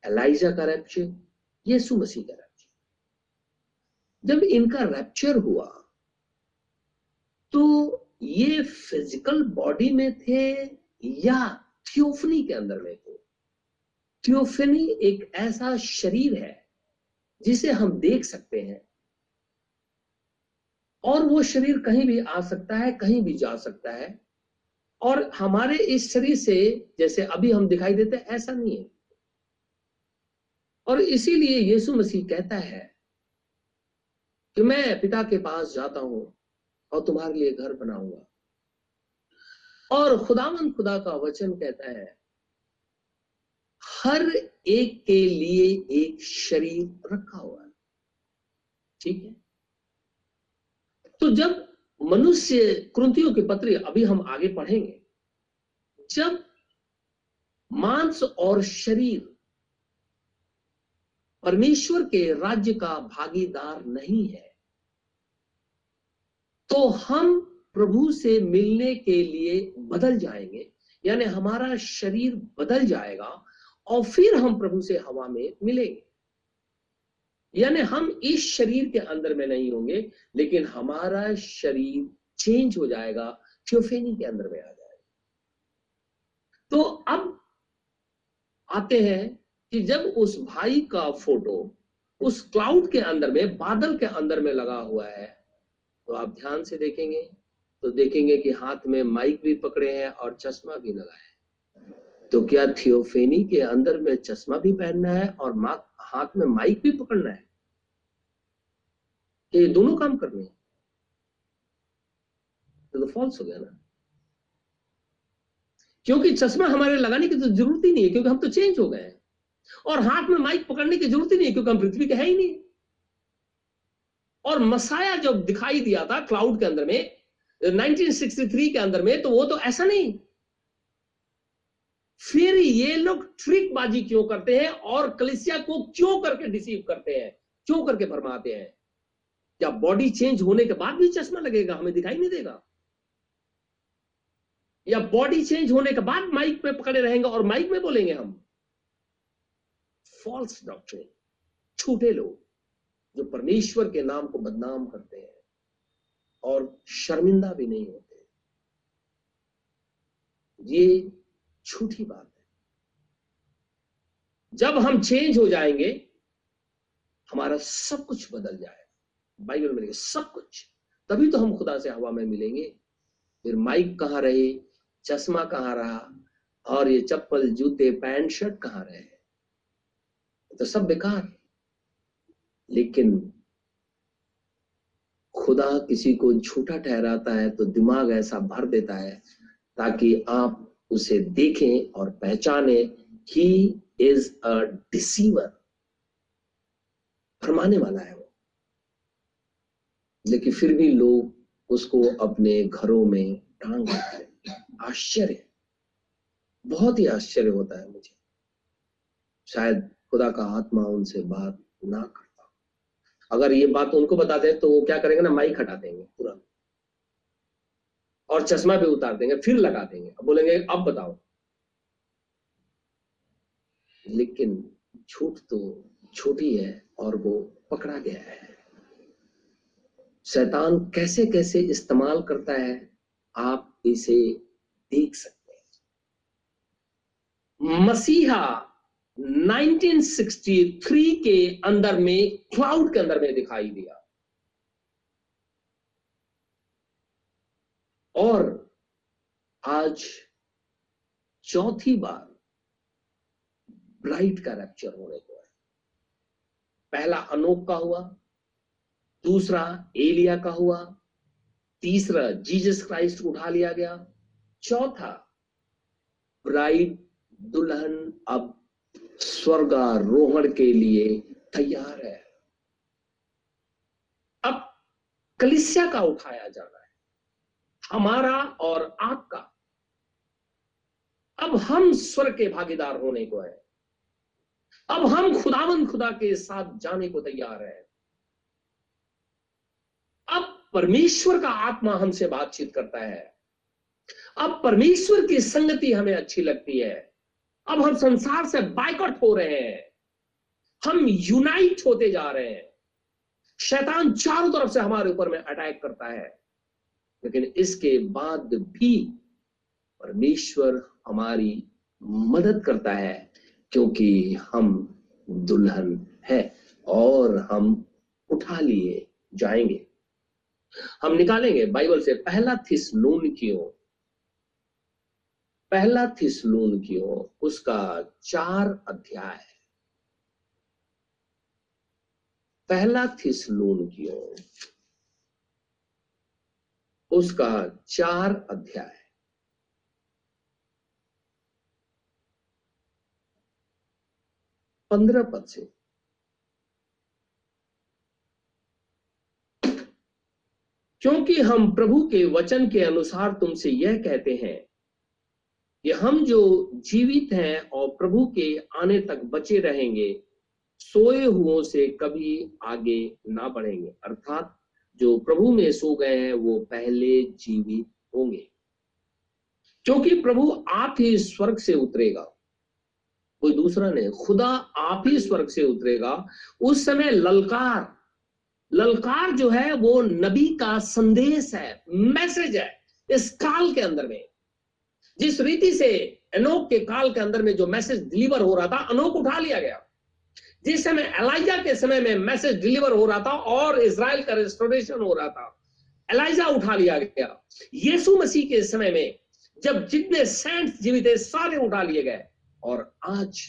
एलिशा का रैप्चर, येसू मसीह का रैप्चर, जब इनका रैप्चर हुआ तो ये फिजिकल बॉडी में थे या थियोफनी के अंदर में थे। थियोफनी एक ऐसा शरीर है जिसे हम देख सकते हैं और वो शरीर कहीं भी आ सकता है, कहीं भी जा सकता है। और हमारे इस शरीर से जैसे अभी हम दिखाई देते हैं ऐसा नहीं है। और इसीलिए यीशु मसीह कहता है कि मैं पिता के पास जाता हूं और तुम्हारे लिए घर बनाऊंगा। और खुदावंद खुदा का वचन कहता है हर एक के लिए एक शरीर रखा हुआ है, ठीक है। तो जब मनुष्य, कुरुंथियों के पत्री अभी हम आगे पढ़ेंगे, जब मांस और शरीर परमेश्वर के राज्य का भागीदार नहीं है तो हम प्रभु से मिलने के लिए बदल जाएंगे, यानी हमारा शरीर बदल जाएगा और फिर हम प्रभु से हवा में मिलेंगे। यानी हम इस शरीर के अंदर में नहीं होंगे लेकिन हमारा शरीर चेंज हो जाएगा, थियोफेनी के अंदर में आ जाएगा। तो अब आते हैं कि जब उस भाई का फोटो उस क्लाउड के अंदर में, बादल के अंदर में लगा हुआ है, तो आप ध्यान से देखेंगे तो देखेंगे कि हाथ में माइक भी पकड़े हैं और चश्मा भी लगाए। तो क्या थियोफेनी के अंदर में चश्मा भी पहनना है और हाथ में माइक भी पकड़ना है? ये दोनों काम करने हैं तो फॉल्स हो गया ना, क्योंकि चश्मा हमारे लगाने की तो जरूरत ही नहीं है क्योंकि हम तो चेंज हो गए हैं, और हाथ में माइक पकड़ने की जरूरत ही नहीं है क्योंकि हम पृथ्वी के है ही नहीं। और मसाया जब दिखाई दिया था क्लाउड के अंदर में 1963 के अंदर में, तो वो तो ऐसा नहीं। फिर ये लोग ट्रिकबाजी क्यों करते हैं और कलीसिया को क्यों करके डिसीव करते हैं, क्यों करके भरमाते हैं? क्या बॉडी चेंज होने के बाद भी चश्मा लगेगा, हमें दिखाई नहीं देगा? या बॉडी चेंज होने के बाद माइक में पकड़े रहेंगे और माइक में बोलेंगे हम? फॉल्स डॉक्ट्रिन, झूठे लोग जो परमेश्वर के नाम को बदनाम करते हैं और शर्मिंदा भी नहीं होते, ये झूठी बात है। जब हम चेंज हो जाएंगे हमारा सब कुछ बदल जाएगा, बाइबल में लिखा सब कुछ, तभी तो हम खुदा से हवा में मिलेंगे। फिर माइक कहां रहे, चश्मा कहां रहा, और ये चप्पल, जूते, पैंट, शर्ट कहां रहे? तो सब बेकार है। लेकिन खुदा किसी को झूठा ठहराता है तो दिमाग ऐसा भर देता है ताकि आप उसे देखें और पहचाने। ही इज अ डिसीवर, फरमाने वाला है वो। लेकिन फिर भी लोग उसको अपने घरों में टांग रखते हैं। आश्चर्य, बहुत ही आश्चर्य होता है मुझे। शायद खुदा का आत्मा उनसे बात ना करता। अगर ये बात उनको बता दे तो वो क्या करेंगे ना, माइक हटा देंगे पूरा और चश्मा भी उतार देंगे, फिर लगा देंगे, अब बोलेंगे अब बताओ। लेकिन झूठ तो झूठी है और वो पकड़ा गया है। शैतान कैसे कैसे इस्तेमाल करता है आप इसे देख सकते हैं। मसीहा 1963 के अंदर में क्लाउड के अंदर में दिखाई दिया और आज चौथी बार ब्राइड का रैप्चर होने को है। पहला हनोक का हुआ, दूसरा एलिया का हुआ, तीसरा जीसस क्राइस्ट उठा लिया गया, चौथा ब्राइड दुल्हन अब स्वर्गारोहण के लिए तैयार है। अब कलीसिया का उठाया जाना है, हमारा और आपका। अब हम स्वर्ग के भागीदार होने को है, अब हम खुदावंद खुदा के साथ जाने को तैयार है। अब परमेश्वर का आत्मा हमसे बातचीत करता है, अब परमेश्वर की संगति हमें अच्छी लगती है। अब हम संसार से बायकॉट हो रहे हैं, हम यूनाइट होते जा रहे हैं। शैतान चारों तरफ से हमारे ऊपर में अटैक करता है, लेकिन इसके बाद भी परमेश्वर हमारी मदद करता है, क्योंकि हम दुल्हन हैं और हम उठा लिए जाएंगे। हम निकालेंगे बाइबल से पहला थिस लून क्यों उसका 4 अध्याय। पहला थिस लून क्यों उसका 4 अध्याय। पद से क्योंकि हम प्रभु के वचन के अनुसार तुमसे यह कहते हैं कि हम जो जीवित हैं और प्रभु के आने तक बचे रहेंगे, सोए हुओं से कभी आगे ना बढ़ेंगे। अर्थात जो प्रभु में सो गए हैं वो पहले जीवित होंगे, क्योंकि प्रभु आप ही स्वर्ग से उतरेगा, कोई दूसरा नहीं। खुदा आप ही स्वर्ग से उतरेगा। उस समय ललकार जो है वो नबी का संदेश है, मैसेज है। इस काल के अंदर में जिस रीति से हनोक के काल के अंदर में जो मैसेज डिलीवर हो रहा था, हनोक उठा लिया गया। जिस समय एलिया के समय में मैसेज डिलीवर हो रहा था और इज़राइल का रेस्टोरेशन हो रहा था, एलिया उठा लिया गया। येसू मसीह के समय में जब जितने सेंट्स जीवित थे सारे उठा लिए गए, और आज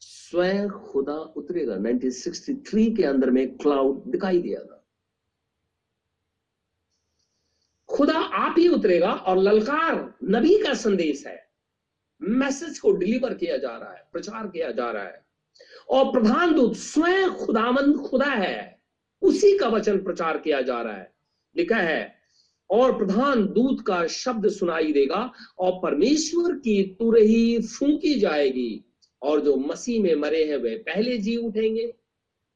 स्वयं खुदा उतरेगा। 1963 के अंदर में क्लाउड दिखाई दिया था। खुदा आप ही उतरेगा और ललकार नबी का संदेश है, मैसेज को डिलीवर किया जा रहा है, प्रचार किया जा रहा है। और प्रधान दूत स्वयं खुदावंद खुदा है, उसी का वचन प्रचार किया जा रहा है। लिखा है, और प्रधान दूत का शब्द सुनाई देगा और परमेश्वर की तुरही फूंकी जाएगी, और जो मसीह में मरे हैं वे पहले जी उठेंगे।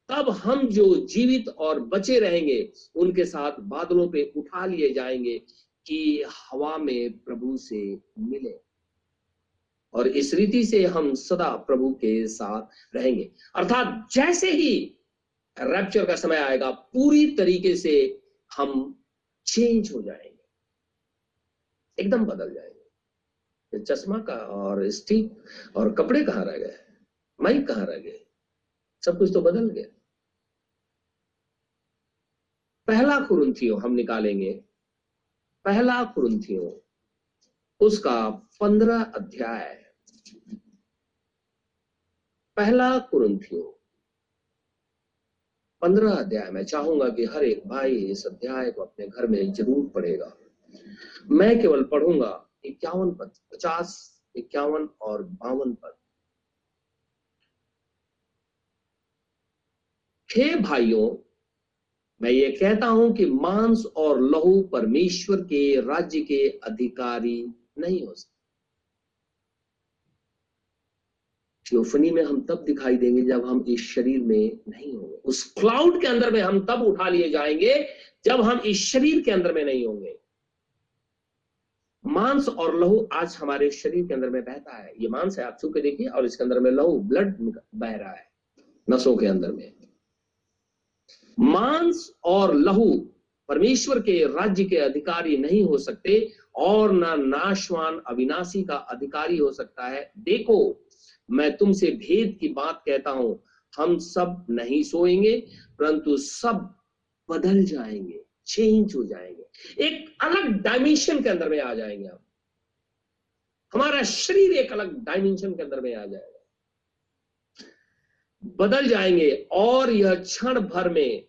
तब हम जो जीवित और बचे रहेंगे उनके साथ बादलों पे उठा लिए जाएंगे कि हवा में प्रभु से मिले, और इस रीति से हम सदा प्रभु के साथ रहेंगे। अर्थात जैसे ही रैप्चर का समय आएगा, पूरी तरीके से हम चेंज हो जाएंगे, एकदम बदल जाएंगे। चश्मा का और स्टिक और कपड़े कहां रह गए, माइक कहां रह गए, सब कुछ तो बदल गया। पहला कुरुंथियों हम निकालेंगे, पहला कुरुंथियों उसका 15 अध्याय। पहला कुरुंथियों 15 अध्याय। मैं चाहूंगा कि हर एक भाई इस अध्याय को अपने घर में जरूर पढ़ेगा। मैं केवल पढ़ूंगा 51 पद, 50, 51 और 52 पद। हे भाइयों, मैं ये कहता हूं कि मांस और लहू परमेश्वर के राज्य के अधिकारी नहीं हो सकते। थियोफनी में हम तब दिखाई देंगे जब हम इस शरीर में नहीं होंगे। उस क्लाउड के अंदर में हम तब उठा लिए जाएंगे जब हम इस शरीर के अंदर में नहीं होंगे। मांस और लहू आज हमारे शरीर के अंदर में बहता है। ये मांस है, आप छू के देखिए, और इसके अंदर में लहू, ब्लड बह रहा है नसों के अंदर में। मांस और लहू परमेश्वर के राज्य के अधिकारी नहीं हो सकते, और ना नाशवान अविनाशी का अधिकारी हो सकता है। देखो, मैं तुमसे भेद की बात कहता हूं, हम सब नहीं सोएंगे परंतु सब बदल जाएंगे। चेंज हो जाएंगे, एक अलग डायमेंशन के अंदर में आ जाएंगे हम। हमारा शरीर एक अलग डायमेंशन के अंदर में आ जाएगा, बदल जाएंगे। और यह क्षण भर में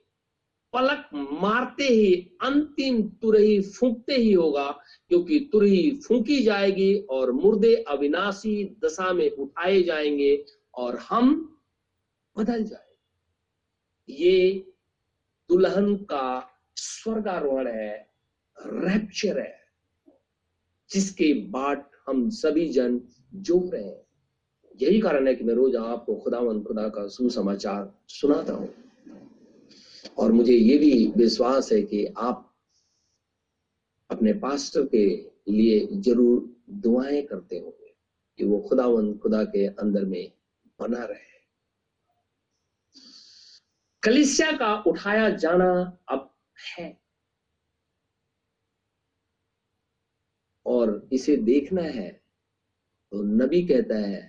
पलक मारते ही अंतिम तुरही फूंकते ही होगा, क्योंकि तुरही फूंकी जाएगी और मुर्दे अविनाशी दशा में उठाए जाएंगे और हम बदल जाएंगे। ये दुल्हन का स्वर्गारोहण है, रैप्चर है, जिसके बाद हम सभी जन जो रहे हैं। यही कारण है कि मैं रोज आपको खुदावंद खुदा का सुसमाचार सुनाता हूं, और मुझे ये भी विश्वास है कि आप अपने पास्टर के लिए जरूर दुआएं करते होंगे कि वो खुदावंद खुदा के अंदर में बना रहे। कलीसिया का उठाया जाना अब है, और इसे देखना है तो नबी कहता है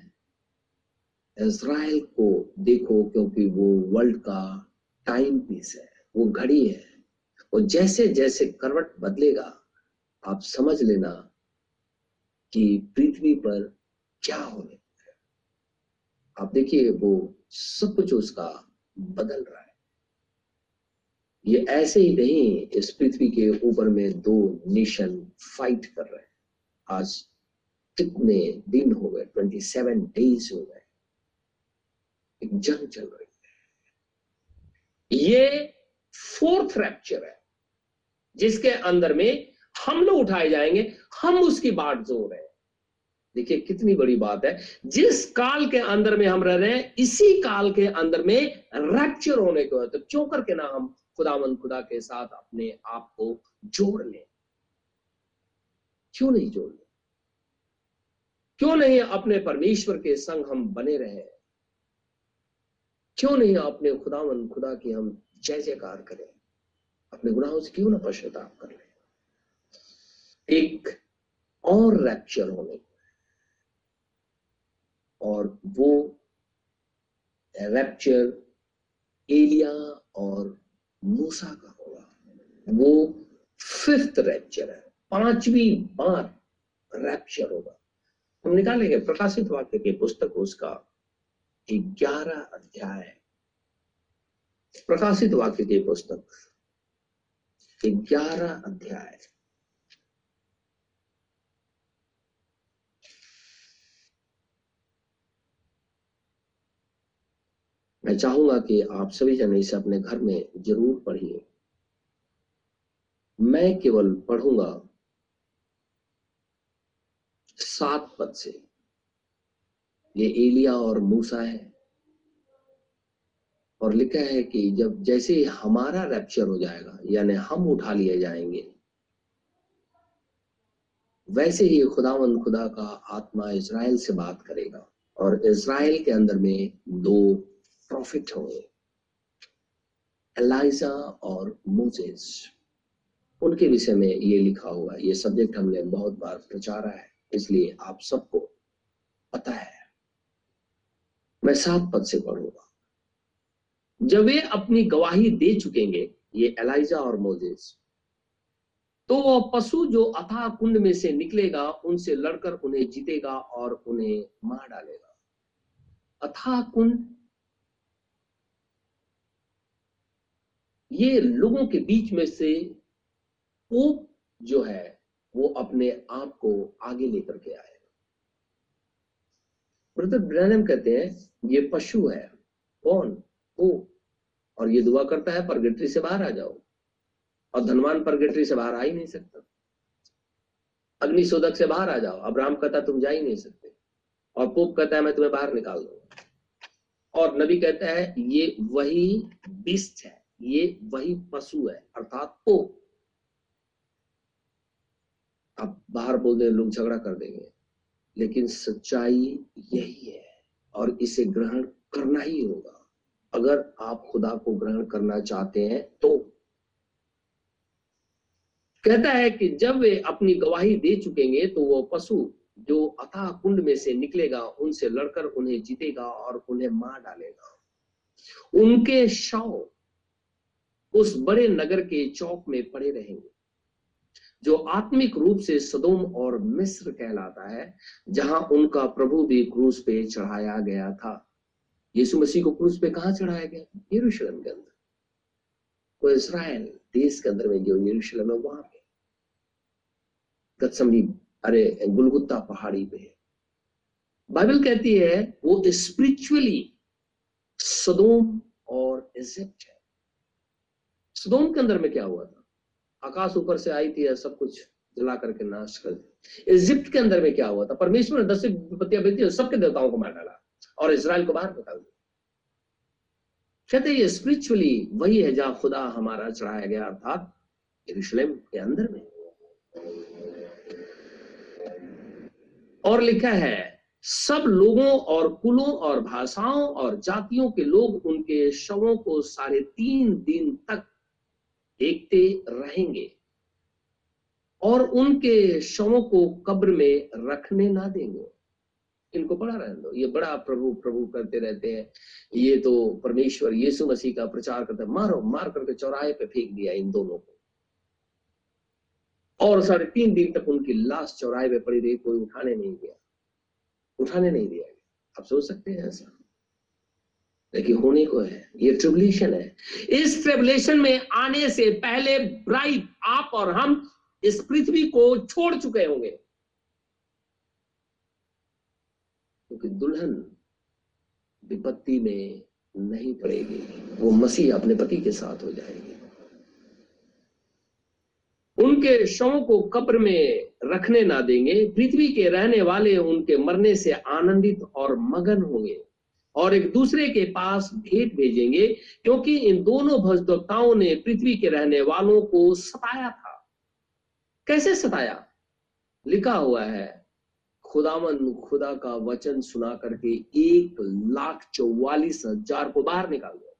इज़राइल को देखो, क्योंकि वो वर्ल्ड का टाइम पीस है, वो घड़ी है। और जैसे जैसे करवट बदलेगा आप समझ लेना कि पृथ्वी पर क्या होने वाला है। आप देखिए वो सब कुछ उसका बदल रहा है। ये ऐसे ही नहीं, इस पृथ्वी के ऊपर में दो नेशन फाइट कर रहे हैं। आज कितने दिन हो गए, 27 डेज हो गए, एक जंग चल रही है। ये फोर्थ रैप्चर है जिसके अंदर में हम लोग उठाए जाएंगे, हम उसकी बात जो रहे हैं। देखिए कितनी बड़ी बात है, जिस काल के अंदर में हम रह रहे हैं इसी काल के अंदर में रैप्चर होने को है। तो क्यों करके ना हम खुदावंद खुदा के साथ अपने आप को जोड़ लें? क्यों नहीं जोड़ लें? क्यों नहीं अपने परमेश्वर के संग हम बने रहें? क्यों नहीं अपने खुदावन खुदा की हम जय जयकार करें? अपने गुनाहों से क्यों ना पश्चाताप कर लें? एक और रैप्चर होने, और वो रैप्चर एलिया और मूसा का होगा। वो फिफ्थ रैप्चर है, पांचवी बार रैप्चर होगा। हम निकालेंगे प्रकाशित वाक्य की पुस्तक उसका 11 अध्याय, प्रकाशित वाक्य की पुस्तक 11 अध्याय। मैं चाहूंगा कि आप सभी जन इसे अपने घर में जरूर पढ़िए। मैं केवल पढ़ूंगा 7 पद से। ये एलिया और मूसा है, और लिखा है कि जब जैसे हमारा रैप्चर हो जाएगा, यानी हम उठा लिए जाएंगे, वैसे ही खुदावंद खुदा का आत्मा इज़राइल से बात करेगा, और इज़राइल के अंदर में 2 प्रॉफिट होंगे, एलिशा और मोसेस। उनके विषय में ये लिखा हुआ। ये सब्जेक्ट हमने बहुत बार प्रचारा है, इसलिए आप सबको पता है। मैं 7 पद से पढ़ूंगा। जब वे अपनी गवाही दे चुकेंगे, ये एलिशा और मोसेस, तो वह पशु जो अथाह कुंड में से निकलेगा उनसे लड़कर उन्हें जीतेगा और उन्हें मार डालेगा। अथाह कुंड ये लोगों के बीच में से पोप जो है वो अपने आप को आगे लेकर के आए। ब्रदर ब्रैनम कहते हैं ये पशु है कौन हो, और ये दुआ करता है परगेटरी से बाहर आ जाओ, और धनवान परगेटरी से बाहर आ ही नहीं सकता। अग्निशोधक से बाहर आ जाओ, अब्राहम कहता तुम जा ही नहीं सकते, और पोप कहता है मैं तुम्हें बाहर निकाल दूंगा, और नबी कहता है ये वही बिस्ट है, ये वही पशु है, अर्थात पोप। अब बाहर बोल दे लोग झगड़ा कर देंगे, लेकिन सच्चाई यही है, और इसे ग्रहण करना ही होगा अगर आप खुदा को ग्रहण करना चाहते हैं। तो कहता है कि जब वे अपनी गवाही दे चुकेंगे तो वो पशु जो अथाह कुंड में से निकलेगा उनसे लड़कर उन्हें जीतेगा और उन्हें मार डालेगा। उनके शव उस बड़े नगर के चौक में पड़े रहेंगे जो आत्मिक रूप से सदोम और मिस्र कहलाता है, जहां उनका प्रभु भी क्रूस पे चढ़ाया गया था। यीशु मसीह को क्रूस पे कहां चढ़ाया गया? यरूशलेम के अंदर, वो इज़राइल देश के अंदर में जो यरूशलेम है वहां पे, गतसमनी गुलगुत्ता पहाड़ी पे। बाइबल कहती है वो स्पिरिचुअली सदोम और इजिप्ट है। सदोम के अंदर में क्या हुआ था? आकाश ऊपर से आई थी, सब कुछ जला करके नाश कर दिया। इजिप्ट के अंदर में क्या हुआ था? परमेश्वर ने 10 विपत्तियां भेजी और सबके देवताओं को मार डाला और इज़राइल को बाहर निकाल दिया। कहते ये स्पिरिचुअली वही है जहां खुदा हमारा चढ़ाया गया, अर्थात यरूशलेम के अंदर में। और लिखा है सब लोगों और कुलों और भाषाओं और जातियों के लोग उनके शवों को 3.5 दिन तक देखते रहेंगे और उनके शवों को कब्र में रखने ना देंगे। इनको बड़ा रहने दो, ये बड़ा प्रभु प्रभु करते रहते हैं, ये तो परमेश्वर यीशु मसीह का प्रचार करते, मारो मार करके चौराहे पे फेंक दिया इन दोनों को। और 3.5 दिन तक उनकी लाश चौराहे पे पड़ी रही, कोई उठाने नहीं दिया। आप सोच सकते हैं ऐसा, लेकिन होने को है। ये ट्रिबुलेशन है। इस ट्रिबुलेशन में आने से पहले ब्राइड, आप और हम इस पृथ्वी को छोड़ चुके होंगे, क्योंकि दुल्हन विपत्ति में नहीं पड़ेगी, वो मसीह अपने पति के साथ हो जाएगी। उनके शवों को कब्र में रखने ना देंगे। पृथ्वी के रहने वाले उनके मरने से आनंदित और मगन होंगे और एक दूसरे के पास भेंट भेजेंगे, क्योंकि इन दोनों भविष्यद्वक्ताओं ने पृथ्वी के रहने वालों को सताया था। कैसे सताया? लिखा हुआ है खुदावन खुदा का वचन सुना करके 1,44,000 को बाहर निकाल दिया,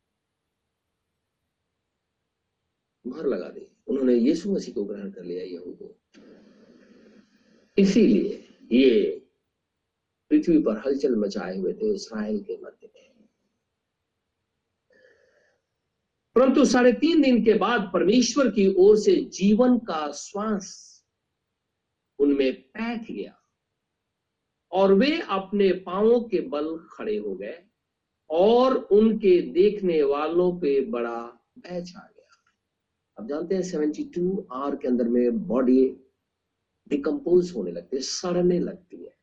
मुहर लगा दी। उन्होंने यीशु मसीह को ग्रहण कर लिया यहूद को। इसीलिए ये पृथ्वी पर हलचल मचाए हुए थे इज़राइल के मध्य में। परंतु 3.5 दिन के बाद परमेश्वर की ओर से जीवन का श्वास उनमें पैठ गया और वे अपने पांवों के बल खड़े हो गए और उनके देखने वालों पे बड़ा भय छा गया। आप जानते हैं 72 आवर के अंदर में बॉडी डिकम्पोज होने लगती है, सड़ने लगती है।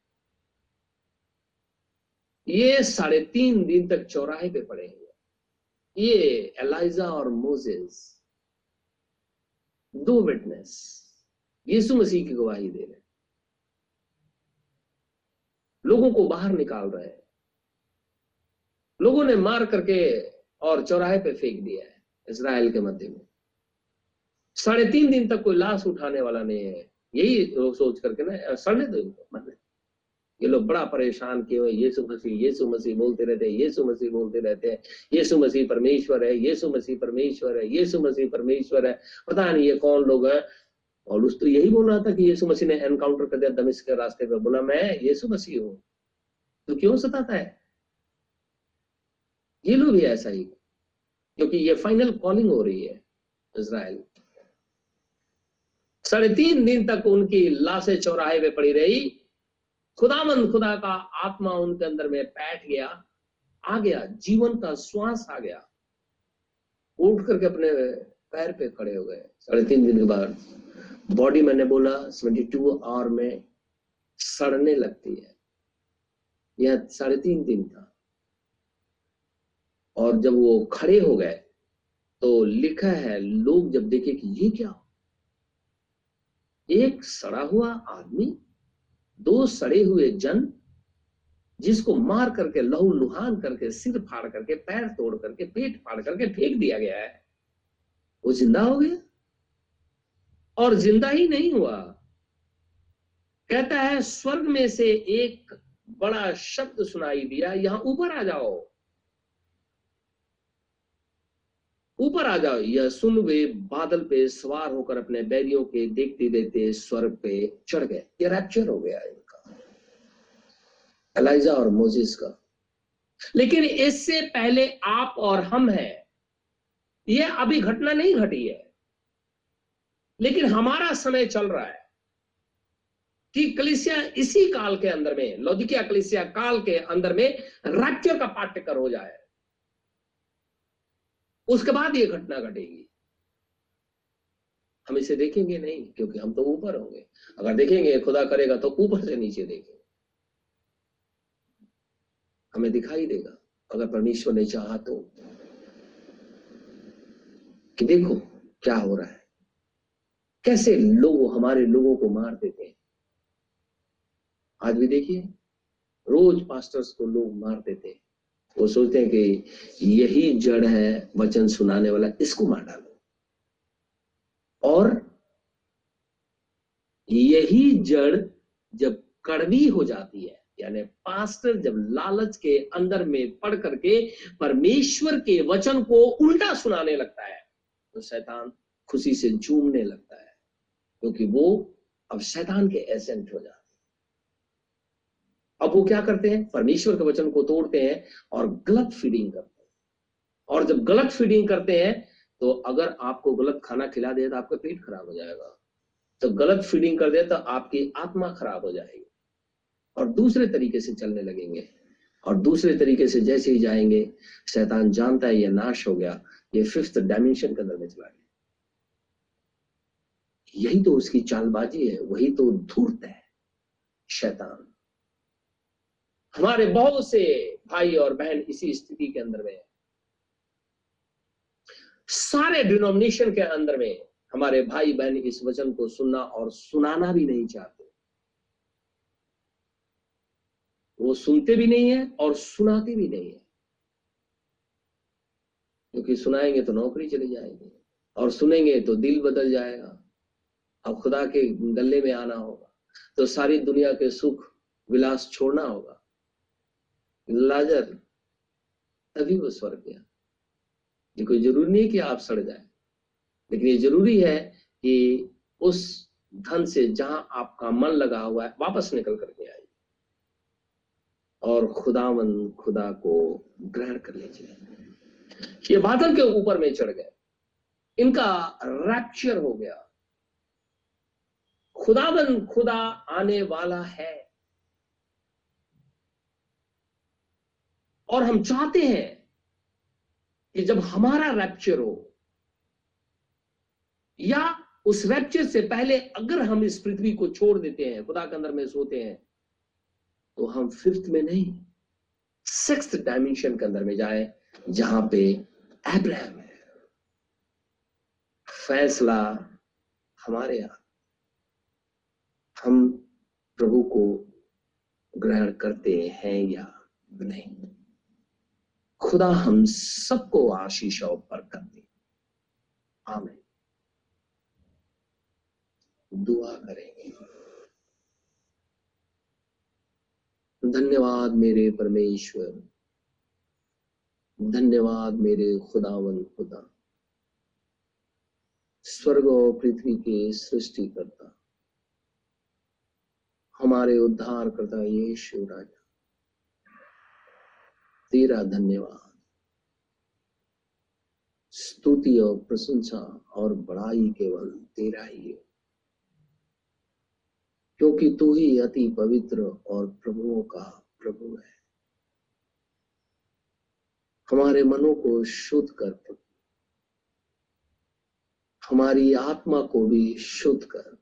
ये 3.5 दिन तक चौराहे पे पड़े हुए। ये एलिशा और मोसेस, दो विटनेस, यीशु मसीह की गवाही दे रहे, लोगों को बाहर निकाल रहे हैं। लोगों ने मार करके और चौराहे पे फेंक दिया है इज़राइल के मध्य में। 3.5 दिन तक कोई लाश उठाने वाला नहीं है। यही सोच करके ना, सड़ने दो इनको, मरने। ये लोग बड़ा परेशान किए हुए, यीशु मसीह बोलते रहते हैं, यीशु मसीह परमेश्वर है, पता नहीं ये कौन लोग है। और उस तो यही बोल रहा था कि यीशु मसीह ने एनकाउंटर कर दिया दमिश्क के रास्ते पे, बोला मैं यीशु मसीह हूँ, तो क्यों सताता है? ये लोग भी ऐसा ही, क्योंकि ये फाइनल कॉलिंग हो रही है इज़राइल। 3.5 दिन तक उनकी लाशें चौराहे पे पड़ी रही। खुदावंद खुदा का आत्मा उनके अंदर में बैठ गया, आ गया, जीवन का श्वास आ गया। उठ करके अपने पैर पे खड़े हो गए। 3.5 दिन के बाद बॉडी, मैंने बोला 72 आवर में सड़ने लगती है। यह 3.5 दिन था। और जब वो खड़े हो गए तो लिखा है लोग जब देखे कि ये क्या, एक सड़ा हुआ आदमी, 2 सड़े हुए जन, जिसको मार करके लहू लुहान करके, सिर फाड़ करके, पैर तोड़ करके, पेट फाड़ करके फेंक दिया गया है, वो जिंदा हो गया। और जिंदा ही नहीं हुआ, कहता है स्वर्ग में से एक बड़ा शब्द सुनाई दिया, यहां ऊपर आ जाओ, ऊपर आ जाओ। यह सुन वे बादल पे सवार होकर अपने बैरियों के देखते देखते स्वर्ग पे चढ़ गए। यह रैप्चर हो गया इनका, एलिशा और मोसेस का। लेकिन इससे पहले आप और हम हैं, ये अभी घटना नहीं घटी है, लेकिन हमारा समय चल रहा है कि कलीसिया इसी काल के अंदर में, लौदिकिया कलीसिया काल के अंदर में राज्य का पाठ्यकर हो जाए, उसके बाद ये घटना घटेगी। हम इसे देखेंगे नहीं, क्योंकि हम तो ऊपर होंगे। अगर देखेंगे, खुदा करेगा तो ऊपर से नीचे देखेंगे, हमें दिखाई देगा अगर परमेश्वर ने चाहा तो, कि देखो क्या हो रहा है, कैसे लोग हमारे लोगों को मार देते हैं। आज भी देखिए, रोज पास्टर्स को लोग मार देते हैं। वो सोचते हैं कि यही जड़ है वचन सुनाने वाला, इसको मार डालो। और यही जड़ जब कड़वी हो जाती है, यानी पास्टर जब लालच के अंदर में पड़ करके परमेश्वर के वचन को उल्टा सुनाने लगता है, तो शैतान खुशी से झूमने लगता है, क्योंकि वो अब शैतान के एसेंट हो जाते हैं। अब वो क्या करते हैं, परमेश्वर के वचन को तोड़ते हैं और गलत फीडिंग करते हैं। और जब गलत फीडिंग करते हैं, तो अगर आपको गलत खाना खिला दे तो आपका पेट खराब हो जाएगा, तो गलत फीडिंग कर दे तो आपकी आत्मा खराब हो जाएगी, और दूसरे तरीके से चलने लगेंगे। और दूसरे तरीके से जैसे ही जाएंगे, शैतान जानता है ये नाश हो गया, ये 5th डायमेंशन के अंदर में चला गया। यही तो उसकी चालबाजी है, वही तो धूर्त है शैतान। हमारे बहुत से भाई और बहन इसी स्थिति के अंदर में है। सारे डिनोमिनेशन के अंदर में हमारे भाई बहन इस वचन को सुनना और सुनाना भी नहीं चाहते, वो सुनते भी नहीं है और सुनाते भी नहीं है, क्योंकि सुनाएंगे तो नौकरी चली जाएगी, और सुनेंगे तो दिल बदल जाएगा। अब खुदा के गले में आना होगा, तो सारी दुनिया के सुख विलास छोड़ना होगा। लाजर तभी वो स्वर्ग गया। ये कोई जरूरी नहीं कि आप सड़ जाए, लेकिन ये जरूरी है कि उस धन से जहां आपका मन लगा हुआ है वापस निकल करके आए और खुदावन खुदा को ग्रहण कर लीजिए। ये बादल के ऊपर में चढ़ गए, इनका रैप्चर हो गया। खुदावन खुदा आने वाला है, और हम चाहते हैं कि जब हमारा रैप्चर हो, या उस रैप्चर से पहले अगर हम इस पृथ्वी को छोड़ देते हैं, खुदा के अंदर में सोते हैं, तो हम 5th में नहीं, 6th डायमेंशन के अंदर में जाए, जहां पे अब्राहम है। फैसला हमारे हाथ, हम प्रभु को ग्रहण करते हैं या नहीं। खुदा हम सबको आशीष और बरकत दे, आमीन। दुआ करेंगे। धन्यवाद मेरे परमेश्वर, धन्यवाद मेरे खुदावन खुदा, स्वर्ग और पृथ्वी के सृष्टि करता, हमारे उद्धार करता यीशु राजा, तेरा धन्यवाद, स्तुति और प्रशंसा और बड़ाई केवल तेरा ही है, क्योंकि तू ही अति पवित्र और प्रभुओं का प्रभु है। हमारे मनों को शुद्ध कर प्रभु, हमारी आत्मा को भी शुद्ध कर,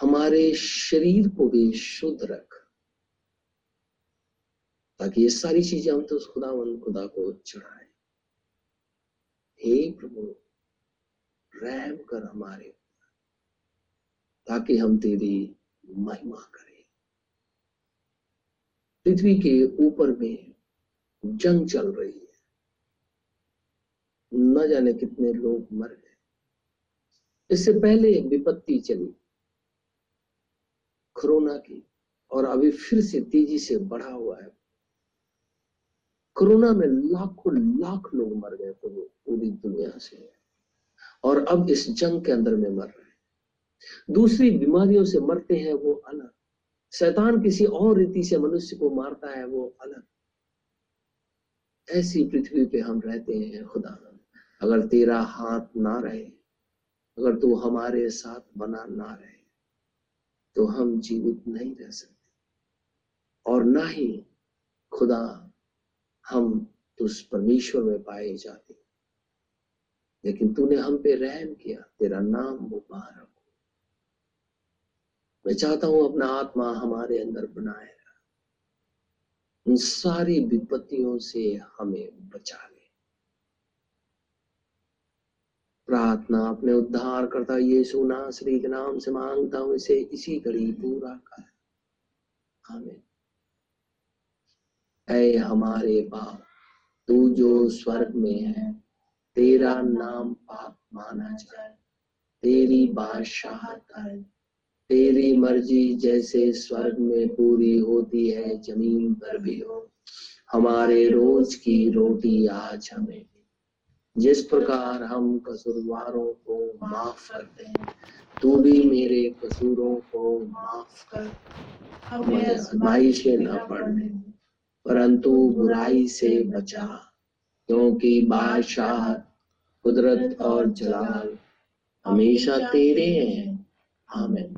हमारे शरीर को भी शुद्ध रख, ताकि ये सारी चीजें हम तो खुदावन खुदा को चढ़ाएं। हे प्रभु, रहम कर हमारे, ताकि हम तेरी महिमा करें। पृथ्वी के ऊपर में जंग चल रही है, न जाने कितने लोग मर गए। इससे पहले विपत्ति चली कोरोना की, और अभी फिर से तेजी से बढ़ा हुआ है। कोरोना में लाखों लाख लोग मर गए पूरी दुनिया से, और अब इस जंग के अंदर में मर रहे। दूसरी बीमारियों से मरते हैं वो अलग, शैतान किसी और रीति से मनुष्य को मारता है वो अलग। ऐसी पृथ्वी पे हम रहते हैं खुदा, अगर तेरा हाथ ना रहे, अगर तू हमारे साथ बना ना रहे, तो हम जीवित नहीं रह सकते और ना ही खुदा हम उस परमेश्वर में पाए जाते। लेकिन तूने हम पे रहम किया, तेरा नाम मुबारक हो। मैं चाहता हूं अपना आत्मा हमारे अंदर बनाए, उन सारी विपत्तियों से हमें बचा ले। प्रार्थना अपने उद्धारकर्ता येसू नासरी के नाम से मांगता हूं, इसे इसी घड़ी पूरा कर। आमीन। ऐ हमारे बाप, तू जो स्वर्ग में है, तेरा नाम पाक माना जाए, तेरी बादशाहत आए, तेरी मर्जी जैसे स्वर्ग में पूरी होती है जमीन पर भी हो। हमारे रोज की रोटी आज हमें, जिस प्रकार हम कसूरवारों को माफ करते हैं, तू भी मेरे कसूरों को माफ कर। हमें आजमाइश में न पड़ने, परंतु बुराई से बचा, क्योंकि बादशाहत, कुदरत और जलाल हमेशा तेरे हैं। आमीन।